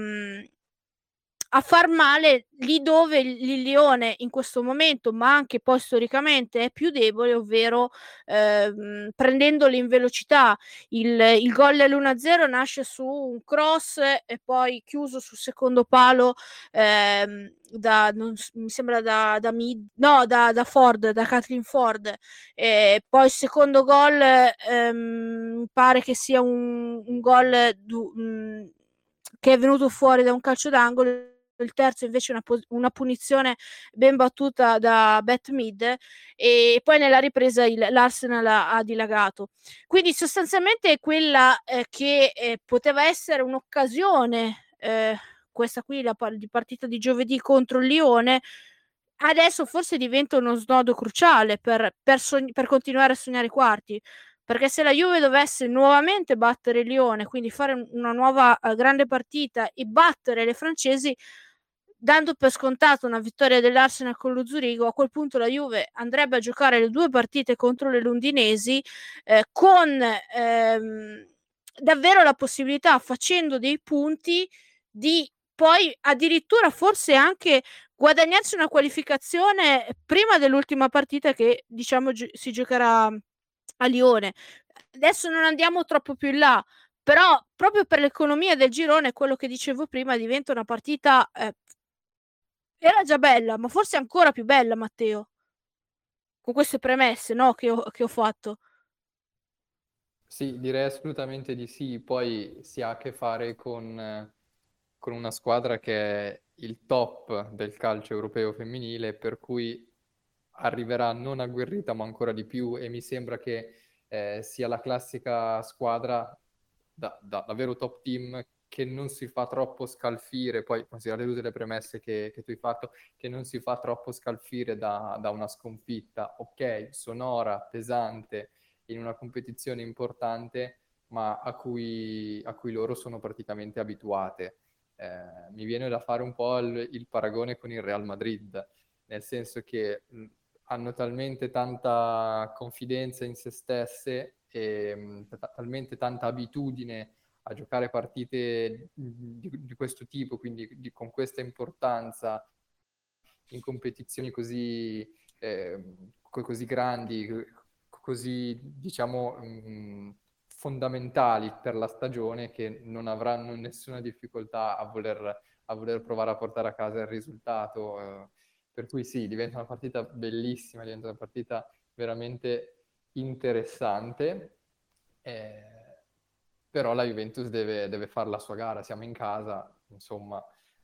a far male lì dove il Lione in questo momento, ma anche poi storicamente, è più debole, ovvero eh, prendendoli in velocità. Il, il gol dell'uno a zero nasce su un cross e poi chiuso sul secondo palo eh, da, non, mi sembra da, da, Mid, no, da, da Ford, da Kathleen Ford. E poi il secondo gol ehm, pare che sia un, un gol du, mh, che è venuto fuori da un calcio d'angolo. Il terzo invece una, una punizione ben battuta da Beth Mead, e poi nella ripresa il, l'Arsenal ha, ha dilagato. Quindi sostanzialmente quella eh, che eh, poteva essere un'occasione, eh, questa qui, la di partita di giovedì contro il Lione, adesso forse diventa uno snodo cruciale per, per, sog- per continuare a sognare i quarti, perché se la Juve dovesse nuovamente battere il Lione, quindi fare una nuova uh, grande partita e battere le francesi, dando per scontato una vittoria dell'Arsenal con lo Zurigo, a quel punto la Juve andrebbe a giocare le due partite contro le londinesi eh, con ehm, davvero la possibilità, facendo dei punti, di poi addirittura forse anche guadagnarsi una qualificazione prima dell'ultima partita che, diciamo, gi- si giocherà a Lione. Adesso non andiamo troppo più in là, però proprio per l'economia del girone, quello che dicevo prima, diventa una partita eh, era già bella, ma forse ancora più bella, Matteo, con queste premesse, no, che ho, che ho fatto. Sì, direi assolutamente di sì. Poi si ha a che fare con, con una squadra che è il top del calcio europeo femminile, per cui arriverà non agguerrita ma ancora di più, e mi sembra che eh, sia la classica squadra da, da davvero top team che non si fa troppo scalfire, poi considerate tutte le premesse che, che tu hai fatto, che non si fa troppo scalfire da, da una sconfitta, ok, sonora, pesante, in una competizione importante, ma a cui, a cui loro sono praticamente abituate. Eh, mi viene da fare un po' il, il paragone con il Real Madrid, nel senso che mh, hanno talmente tanta confidenza in se stesse e mh, t- talmente tanta abitudine a giocare partite di, di questo tipo, quindi di, con questa importanza in competizioni così, eh, co- così grandi, co- così diciamo mh, fondamentali per la stagione, che non avranno nessuna difficoltà a voler, a voler provare a portare a casa il risultato. Eh, per cui sì, diventa una partita bellissima, diventa una partita veramente interessante. Eh, però la Juventus deve, deve fare la sua gara, siamo in casa, insomma,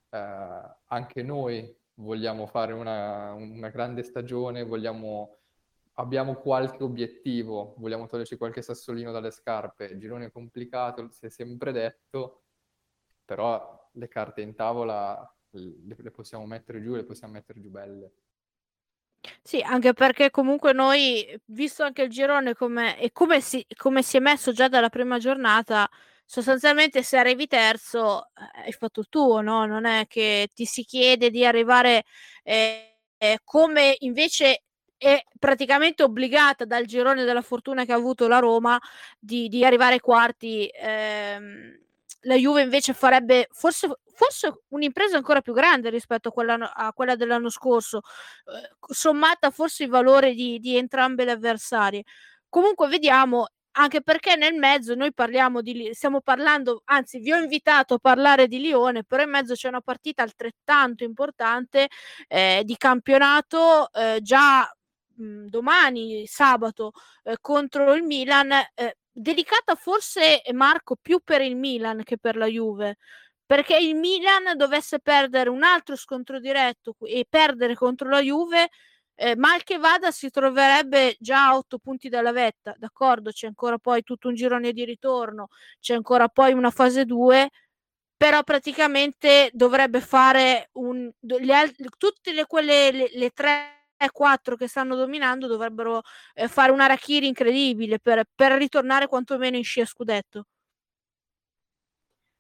eh, anche noi vogliamo fare una, una grande stagione, vogliamo, abbiamo qualche obiettivo, vogliamo toglierci qualche sassolino dalle scarpe. Il girone è complicato, si è sempre detto, però le carte in tavola le, le possiamo mettere giù, le possiamo mettere giù belle. Sì, anche perché comunque noi, visto anche il girone come, e come si, come si è messo già dalla prima giornata, sostanzialmente se arrivi terzo hai fatto il tuo, no? Non è che ti si chiede di arrivare eh, eh, come invece è praticamente obbligata dal girone della fortuna che ha avuto la Roma di, di arrivare quarti. Ehm, la Juve invece farebbe forse... forse un'impresa ancora più grande rispetto a quella, a quella dell'anno scorso, eh, sommata forse il valore di, di entrambe le avversarie. Comunque vediamo, anche perché nel mezzo noi parliamo di, stiamo parlando, anzi vi ho invitato a parlare di Lione, però in mezzo c'è una partita altrettanto importante eh, di campionato eh, già mh, domani, sabato, eh, contro il Milan, eh, delicata forse, Marco, più per il Milan che per la Juve, perché il Milan dovesse perdere un altro scontro diretto e perdere contro la Juve, eh, mal che vada si troverebbe già a otto punti dalla vetta, d'accordo? C'è ancora poi tutto un girone di ritorno, c'è ancora poi una fase due, però praticamente dovrebbe fare un, le, tutte le, quelle, le, le tre quattro che stanno dominando dovrebbero eh, fare una rakiri incredibile per, per ritornare quantomeno in scia scudetto.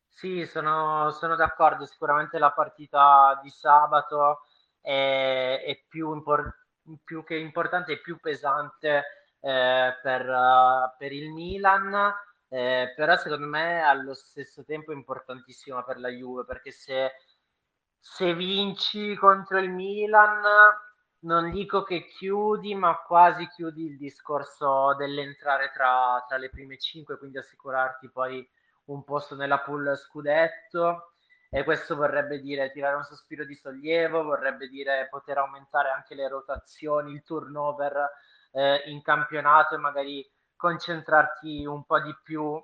Sì, sono, sono d'accordo, sicuramente la partita di sabato è, è più, impor- più che importante, è più pesante eh, per, uh, per il Milan, eh, però secondo me allo stesso tempo è importantissima per la Juve, perché se, se vinci contro il Milan non dico che chiudi, ma quasi chiudi il discorso dell'entrare tra, tra le prime cinque, quindi assicurarti poi un posto nella pool scudetto, e questo vorrebbe dire tirare un sospiro di sollievo, vorrebbe dire poter aumentare anche le rotazioni, il turnover eh, in campionato, e magari concentrarti un po' di più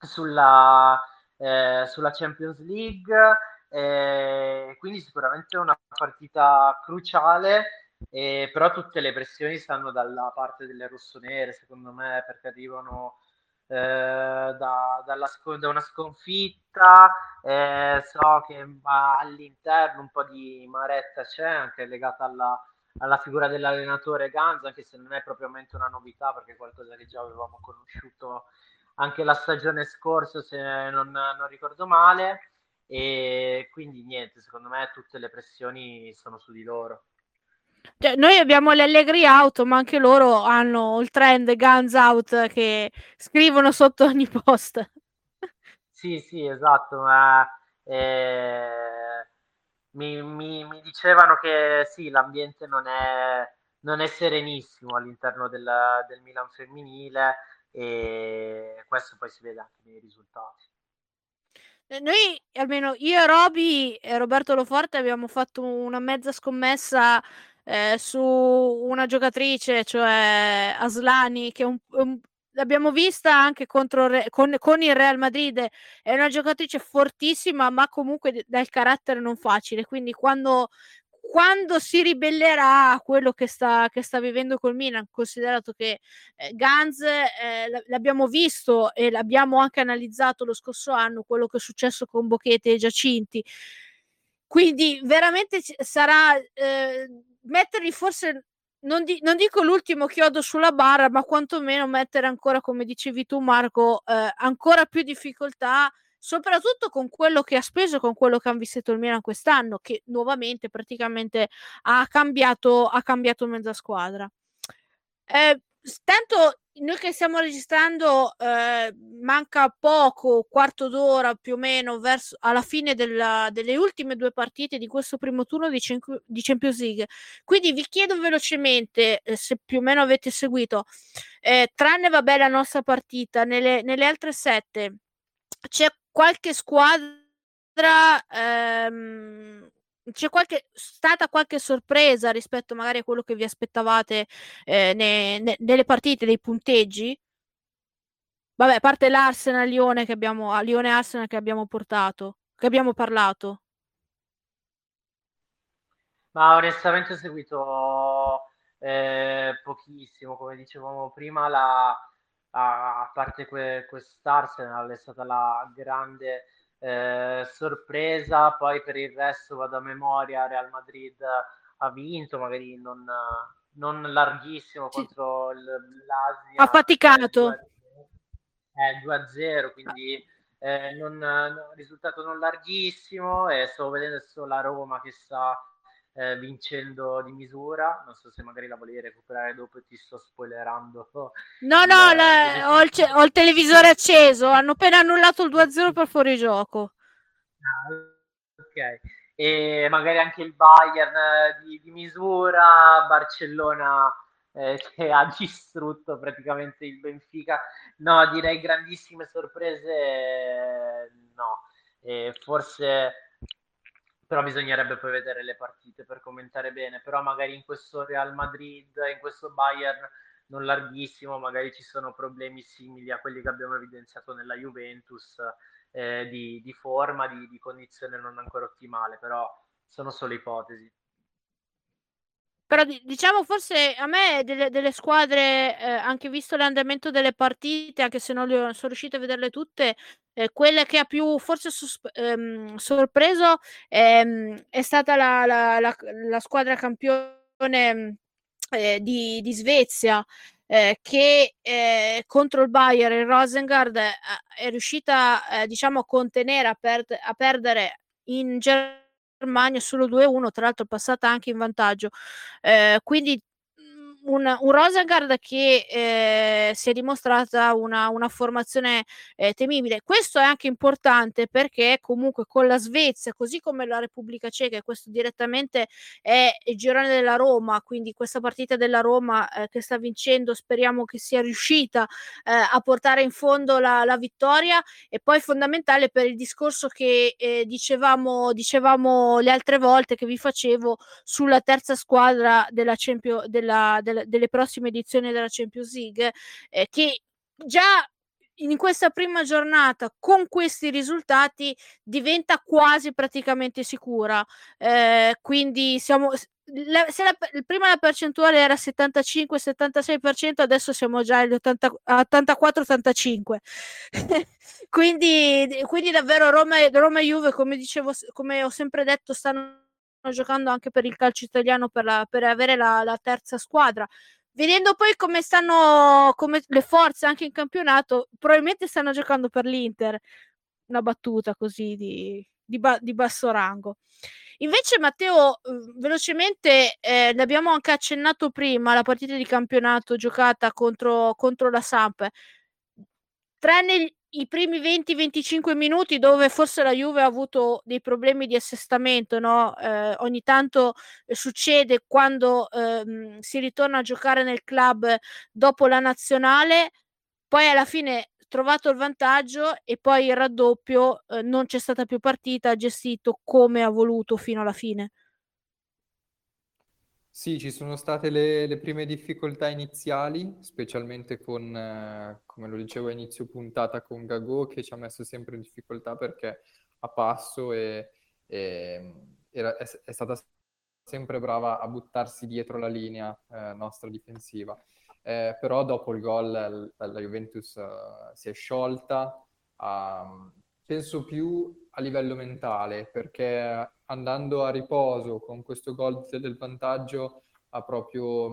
sulla, eh, sulla Champions League, eh, quindi sicuramente è una partita cruciale, eh, però tutte le pressioni stanno dalla parte delle rossonere, secondo me, perché arrivano Da, dalla, da una sconfitta, eh, so che all'interno un po' di maretta c'è, anche legata alla, alla figura dell'allenatore Ganza, anche se non è propriamente una novità, perché è qualcosa che già avevamo conosciuto anche la stagione scorsa, se non, non ricordo male, e quindi niente, secondo me tutte le pressioni sono su di loro. Cioè, noi abbiamo le Allegri out, ma anche loro hanno il trend Guns Out che scrivono sotto ogni post. Sì, sì, esatto. Ma, eh, mi, mi, mi dicevano che sì, l'ambiente non è, non è serenissimo all'interno del, del Milan femminile, e questo poi si vede anche nei risultati. Noi, almeno io e Roby e Roberto Loforte, abbiamo fatto una mezza scommessa eh, su una giocatrice, cioè Aslani, che è un, un, l'abbiamo vista anche contro con, con il Real Madrid, è una giocatrice fortissima ma comunque dal carattere non facile, quindi quando, quando si ribellerà a quello che sta, che sta vivendo col Milan, considerato che eh, Ganz eh, l'abbiamo visto e l'abbiamo anche analizzato lo scorso anno, quello che è successo con Bocchetti e Giacinti, quindi veramente c- sarà eh, metterli forse... Non, di, non dico l'ultimo chiodo sulla barra, ma quantomeno mettere ancora, come dicevi tu Marco, eh, ancora più difficoltà, soprattutto con quello che ha speso, con quello che ha investito il Milan quest'anno, che nuovamente praticamente ha cambiato, ha cambiato mezza squadra. Eh, tanto noi che stiamo registrando eh, manca poco, quarto d'ora più o meno, verso alla fine della, delle ultime due partite di questo primo turno di, cinque, di Champions League, quindi vi chiedo velocemente eh, se più o meno avete seguito eh, tranne vabbè la nostra partita, nelle, nelle altre sette c'è qualche squadra ehm, c'è qualche, stata qualche sorpresa rispetto magari a quello che vi aspettavate eh, ne, ne, nelle partite, nei punteggi? Vabbè, a parte l'Arsenal Lione che abbiamo Lione Arsenal che abbiamo portato, che abbiamo parlato. Ma onestamente ho seguito eh, pochissimo, come dicevamo prima, la a parte que, quest'Arsenal è stata la grande Eh, sorpresa, poi per il resto vado a memoria, Real Madrid ha vinto, magari non, non larghissimo contro il, l'Asia, ha faticato eh, due a zero, quindi eh, non, no, risultato non larghissimo, e stavo vedendo solo la Roma che sta eh, vincendo di misura, non so se magari la volevi recuperare dopo e ti sto spoilerando. No, no, la, la, ho, il ce- ho il televisore acceso, hanno appena annullato il due a zero per fuorigioco. Ah, ok, e magari anche il Bayern di, di misura, Barcellona eh, che ha distrutto praticamente il Benfica. No, direi grandissime sorprese no, e forse... però bisognerebbe poi vedere le partite per commentare bene, però magari in questo Real Madrid, in questo Bayern non larghissimo, magari ci sono problemi simili a quelli che abbiamo evidenziato nella Juventus, eh, di, di forma, di, di condizione non ancora ottimale, però sono solo ipotesi. Però diciamo forse a me delle, delle squadre, eh, anche visto l'andamento delle partite, anche se non, le, non sono riuscita a vederle tutte, eh, quella che ha più forse susp- ehm, sorpreso ehm, è stata la, la, la, la squadra campione eh, di, di Svezia, eh, che eh, contro il Bayern, il Rosengard, eh, è riuscita eh, diciamo a contenere, a, per- a perdere in Germania Germania solo due a uno, tra l'altro passata anche in vantaggio, eh, quindi un, un Rosengard che eh, si è dimostrata una, una formazione eh, temibile. Questo è anche importante perché comunque con la Svezia, così come la Repubblica Ceca, e questo direttamente è il girone della Roma, quindi questa partita della Roma eh, che sta vincendo, speriamo che sia riuscita eh, a portare in fondo la, la vittoria, e poi fondamentale per il discorso che eh, dicevamo, dicevamo le altre volte che vi facevo sulla terza squadra della Champions, della, della delle prossime edizioni della Champions League, eh, che già in questa prima giornata con questi risultati diventa quasi praticamente sicura, eh, quindi siamo la, se la, prima la percentuale era settantacinque settantasei per cento, adesso siamo già ottantaquattro ottantacinque quindi, quindi davvero Roma e Roma e Juve, come dicevo, come ho sempre detto, stanno giocando anche per il calcio italiano, per, la, per avere la, la terza squadra. Vedendo poi come stanno, come le forze anche in campionato, probabilmente stanno giocando per l'Inter, una battuta così di, di, ba, di basso rango. Invece Matteo, velocemente eh, l'abbiamo anche accennato prima, la partita di campionato giocata contro, contro la Samp, tranne il i primi venti venticinque minuti dove forse la Juve ha avuto dei problemi di assestamento, no? Eh, ogni tanto succede quando ehm, si ritorna a giocare nel club dopo la nazionale, poi alla fine trovato il vantaggio e poi il raddoppio, eh, non c'è stata più partita, ha gestito come ha voluto fino alla fine. Sì, ci sono state le, le prime difficoltà iniziali, specialmente con, eh, come lo dicevo a inizio puntata, con Gagò, che ci ha messo sempre in difficoltà perché a passo e, e, era, è, è stata sempre brava a buttarsi dietro la linea eh, nostra difensiva. Eh, però dopo il gol la, la Juventus uh, si è sciolta, uh, penso più a livello mentale, perché andando a riposo con questo gol del vantaggio ha proprio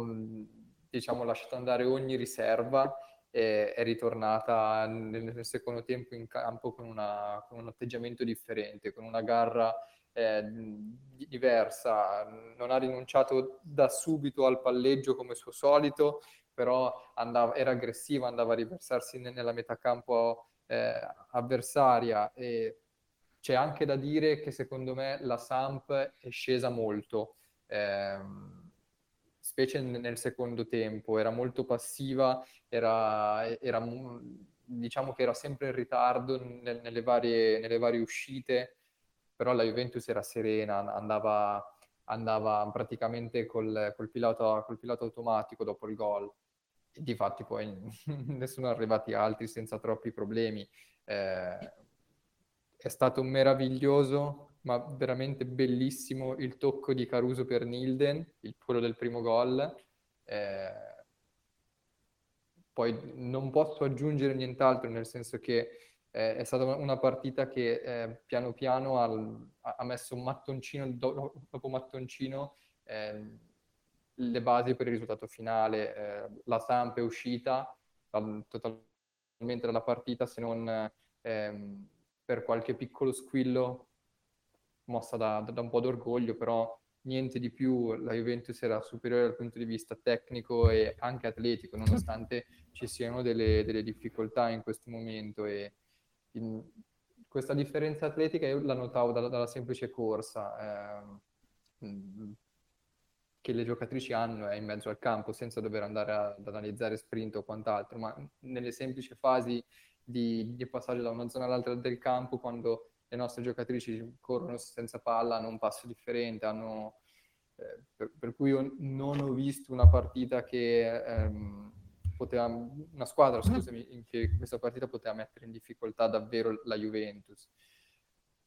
diciamo lasciato andare ogni riserva e è ritornata nel secondo tempo in campo con, una, con un atteggiamento differente, con una garra eh, diversa. Non ha rinunciato da subito al palleggio come suo solito, però andava, era aggressiva, andava a riversarsi nella metà campo eh, avversaria. E c'è anche da dire che secondo me la Samp è scesa molto, ehm, specie nel secondo tempo, era molto passiva, era, era, diciamo che era sempre in ritardo nel, nelle, varie, nelle varie uscite, però la Juventus era serena, andava, andava praticamente col, col, pilota, col pilota automatico dopo il gol. E difatti poi ne sono arrivati altri senza troppi problemi. Eh, È stato meraviglioso, ma veramente bellissimo il tocco di Caruso per Nilden, il quello del primo gol. Eh, poi non posso aggiungere nient'altro, nel senso che eh, è stata una partita che eh, piano piano ha, ha messo mattoncino dopo mattoncino eh, le basi per il risultato finale. Eh, la Samp è uscita totalmente dalla partita, se non... Ehm, per qualche piccolo squillo mossa da, da un po' d'orgoglio, però niente di più. La Juventus era superiore dal punto di vista tecnico e anche atletico, nonostante ci siano delle, delle difficoltà in questo momento. E in, questa differenza atletica io la notavo da, dalla semplice corsa eh, che le giocatrici hanno eh, in mezzo al campo, senza dover andare a, ad analizzare sprint o quant'altro, ma nelle semplici fasi Di, di passare da una zona all'altra del campo, quando le nostre giocatrici corrono senza palla, hanno un passo differente, hanno, eh, per, per cui io non ho visto una partita che ehm, poteva, una squadra, scusami, in che questa partita poteva mettere in difficoltà davvero la Juventus.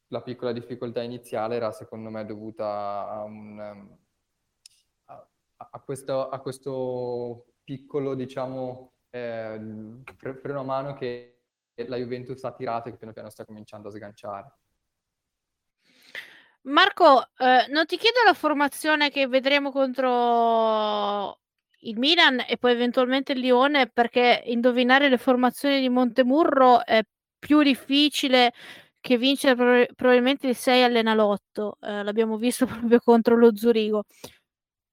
La piccola difficoltà iniziale era secondo me dovuta a, un, a, a, questo, a questo piccolo, diciamo, eh, pre, freno a mano che la Juventus ha tirato e che piano piano sta cominciando a sganciare. Marco, eh, non ti chiedo la formazione che vedremo contro il Milan e poi eventualmente il Lione, perché indovinare le formazioni di Montemurro è più difficile che vincere pro- probabilmente il sei all'Enalotto, eh, l'abbiamo visto proprio contro lo Zurigo.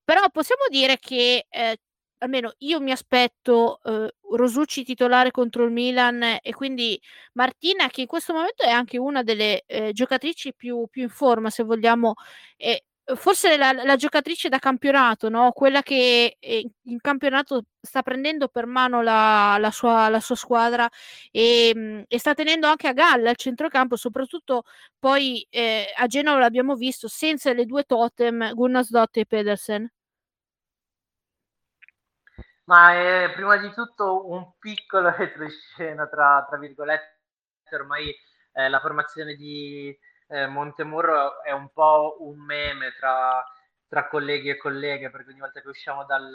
Però possiamo dire che eh, almeno io mi aspetto eh, Rosucci titolare contro il Milan e quindi Martina, che in questo momento è anche una delle eh, giocatrici più, più in forma, se vogliamo, e forse la, la giocatrice da campionato, no? Quella che eh, in campionato sta prendendo per mano la, la, sua, la sua squadra e, mh, e sta tenendo anche a galla il centrocampo, soprattutto poi eh, a Genova l'abbiamo visto senza le due totem Gunnarsdóttir e Pedersen. Ma è prima di tutto un piccolo retroscena, tra, tra virgolette. Ormai eh, la formazione di eh, Montemurro è un po' un meme tra, tra colleghi e colleghe, perché ogni volta che usciamo dal,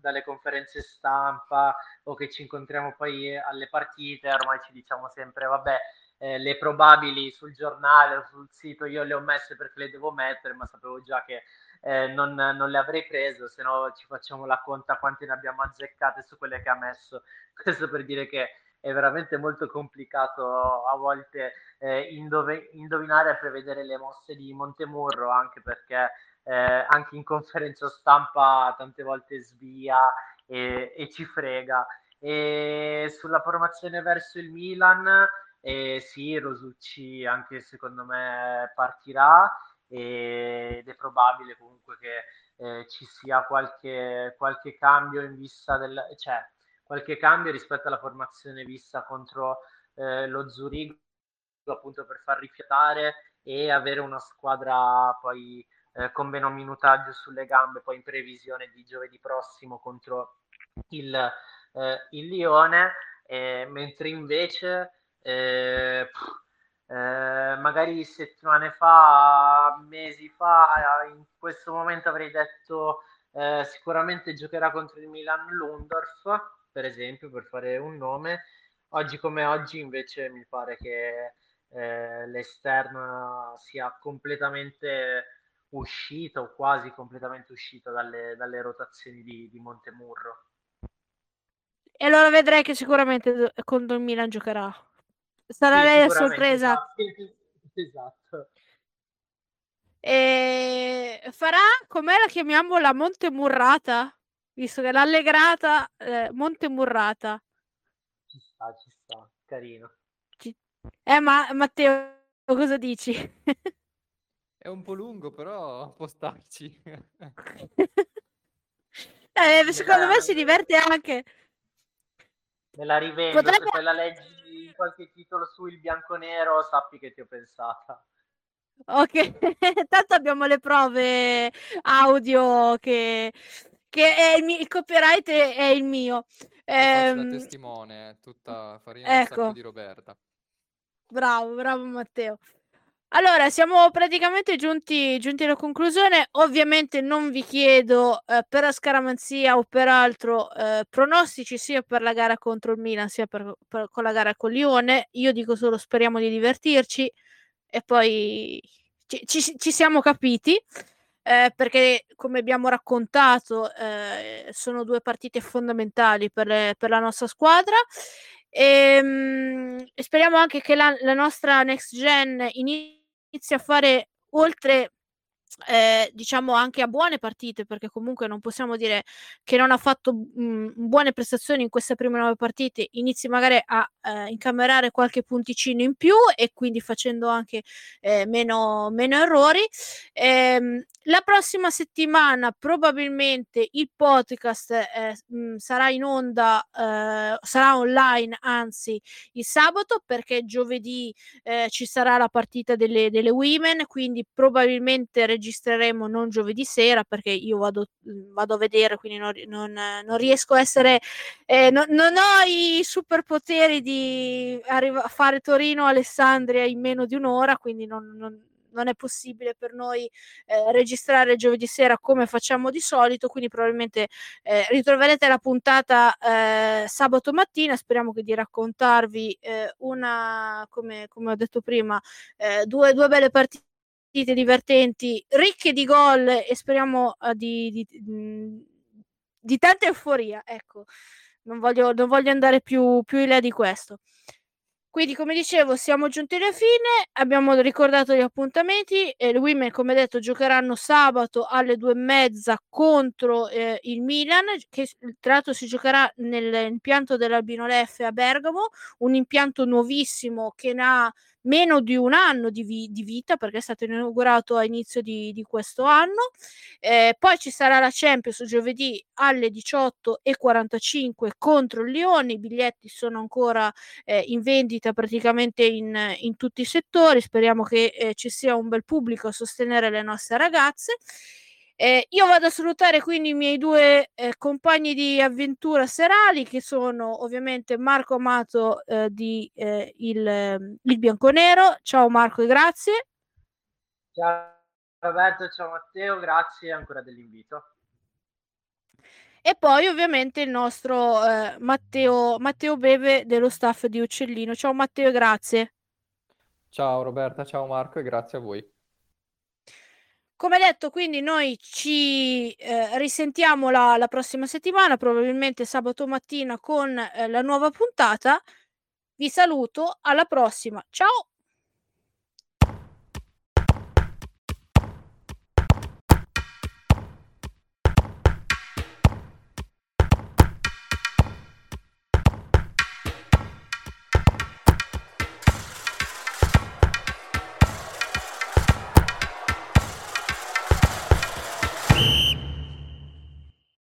dalle conferenze stampa o che ci incontriamo poi alle partite, ormai ci diciamo sempre, vabbè, eh, le probabili sul giornale o sul sito io le ho messe perché le devo mettere, ma sapevo già che... Eh, non, non le avrei prese, se no ci facciamo la conta quante ne abbiamo azzeccate su quelle che ha messo. Questo per dire che è veramente molto complicato a volte eh, indove- indovinare e prevedere le mosse di Montemurro, anche perché eh, anche in conferenza stampa tante volte svia e, e ci frega. E sulla formazione verso il Milan, eh, sì, Rosucci anche secondo me partirà, ed è probabile comunque che eh, ci sia qualche, qualche cambio in vista del, cioè qualche cambio rispetto alla formazione vista contro eh, lo Zurigo, appunto per far rifiatare e avere una squadra poi eh, con meno minutaggio sulle gambe, poi in previsione di giovedì prossimo contro il, eh, il Lione, eh, mentre invece eh, pff, eh, magari settimane fa, mesi fa, in questo momento avrei detto eh, sicuramente giocherà contro il Milan Lundorf, per esempio, per fare un nome. Oggi come oggi invece mi pare che eh, l'esterna sia completamente uscita o quasi completamente uscita dalle, dalle rotazioni di, di Montemurro. E allora vedrai che sicuramente contro il Milan giocherà. Sarà sì, lei la sorpresa. Esatto. E farà, com'è la chiamiamo, la Montemurrata? Visto che l'allegrata eh, Montemurrata. Ci sta, ci sta, carino. Eh, ma Matteo, cosa dici? È un po' lungo, però può starci. eh, secondo me si diverte anche. Me la rivendo, potrebbe... se la leggi qualche titolo su Il Bianconero, sappi che ti ho pensata. Ok, tanto abbiamo le prove audio che... che è il, mio, il copyright è, è il mio. Ehm, faccio la testimone, tutta farina, ecco. Sacco di Roberta. Bravo, bravo Matteo. Allora, siamo praticamente giunti, giunti alla conclusione. Ovviamente non vi chiedo eh, per la scaramanzia o per altro eh, pronostici sia per la gara contro il Milan sia per, per, con la gara con Lione. Io dico solo speriamo di divertirci e poi ci, ci, ci siamo capiti. Eh, perché come abbiamo raccontato eh, sono due partite fondamentali per, le, per la nostra squadra e, mh, speriamo anche che la, la nostra Next Gen inizi a fare oltre eh, diciamo anche a buone partite, perché comunque non possiamo dire che non ha fatto mh, buone prestazioni in queste prime nove partite, inizi magari a eh, incamerare qualche punticino in più e quindi facendo anche eh, meno, meno errori. Ehm, la prossima settimana probabilmente il podcast eh, mh, sarà in onda, eh, sarà online anzi il sabato, perché giovedì eh, ci sarà la partita delle, delle women, quindi probabilmente registreremo non giovedì sera perché io vado, vado a vedere, quindi non, non, non riesco a essere eh, non, non ho i superpoteri di arriva- fare Torino-Alessandria in meno di un'ora, quindi non, non non è possibile per noi eh, registrare giovedì sera come facciamo di solito, quindi probabilmente eh, ritroverete la puntata eh, sabato mattina. Speriamo che di raccontarvi eh, una, come, come ho detto prima, eh, due, due belle partite divertenti, ricche di gol e speriamo eh, di, di, di tanta euforia. Ecco, non voglio, non voglio andare più, più in là di questo. Quindi, come dicevo, siamo giunti alla fine, abbiamo ricordato gli appuntamenti, e le Women, come detto, giocheranno sabato alle due e mezza contro eh, il Milan, che tra l'altro si giocherà nell'impianto dell'Albino Leffe a Bergamo, un impianto nuovissimo che ha meno di un anno di, vi- di vita, perché è stato inaugurato a inizio di, di questo anno. Eh, poi ci sarà la Champions giovedì alle diciotto e quarantacinque contro il Lione. I biglietti sono ancora eh, in vendita praticamente in, in tutti i settori. Speriamo che eh, ci sia un bel pubblico a sostenere le nostre ragazze. Eh, io vado a salutare quindi i miei due eh, compagni di avventura serali, che sono ovviamente Marco Amato eh, di eh, il, il Bianconero. Ciao Marco e grazie. Ciao Roberto, ciao Matteo, grazie ancora dell'invito. E poi ovviamente il nostro eh, Matteo, Matteo Bleve dello staff di Uccellino. Ciao Matteo e grazie. Ciao Roberta, ciao Marco e grazie a voi. Come detto, quindi noi ci eh, risentiamo la, la prossima settimana, probabilmente sabato mattina con eh, la nuova puntata. Vi saluto, alla prossima, ciao!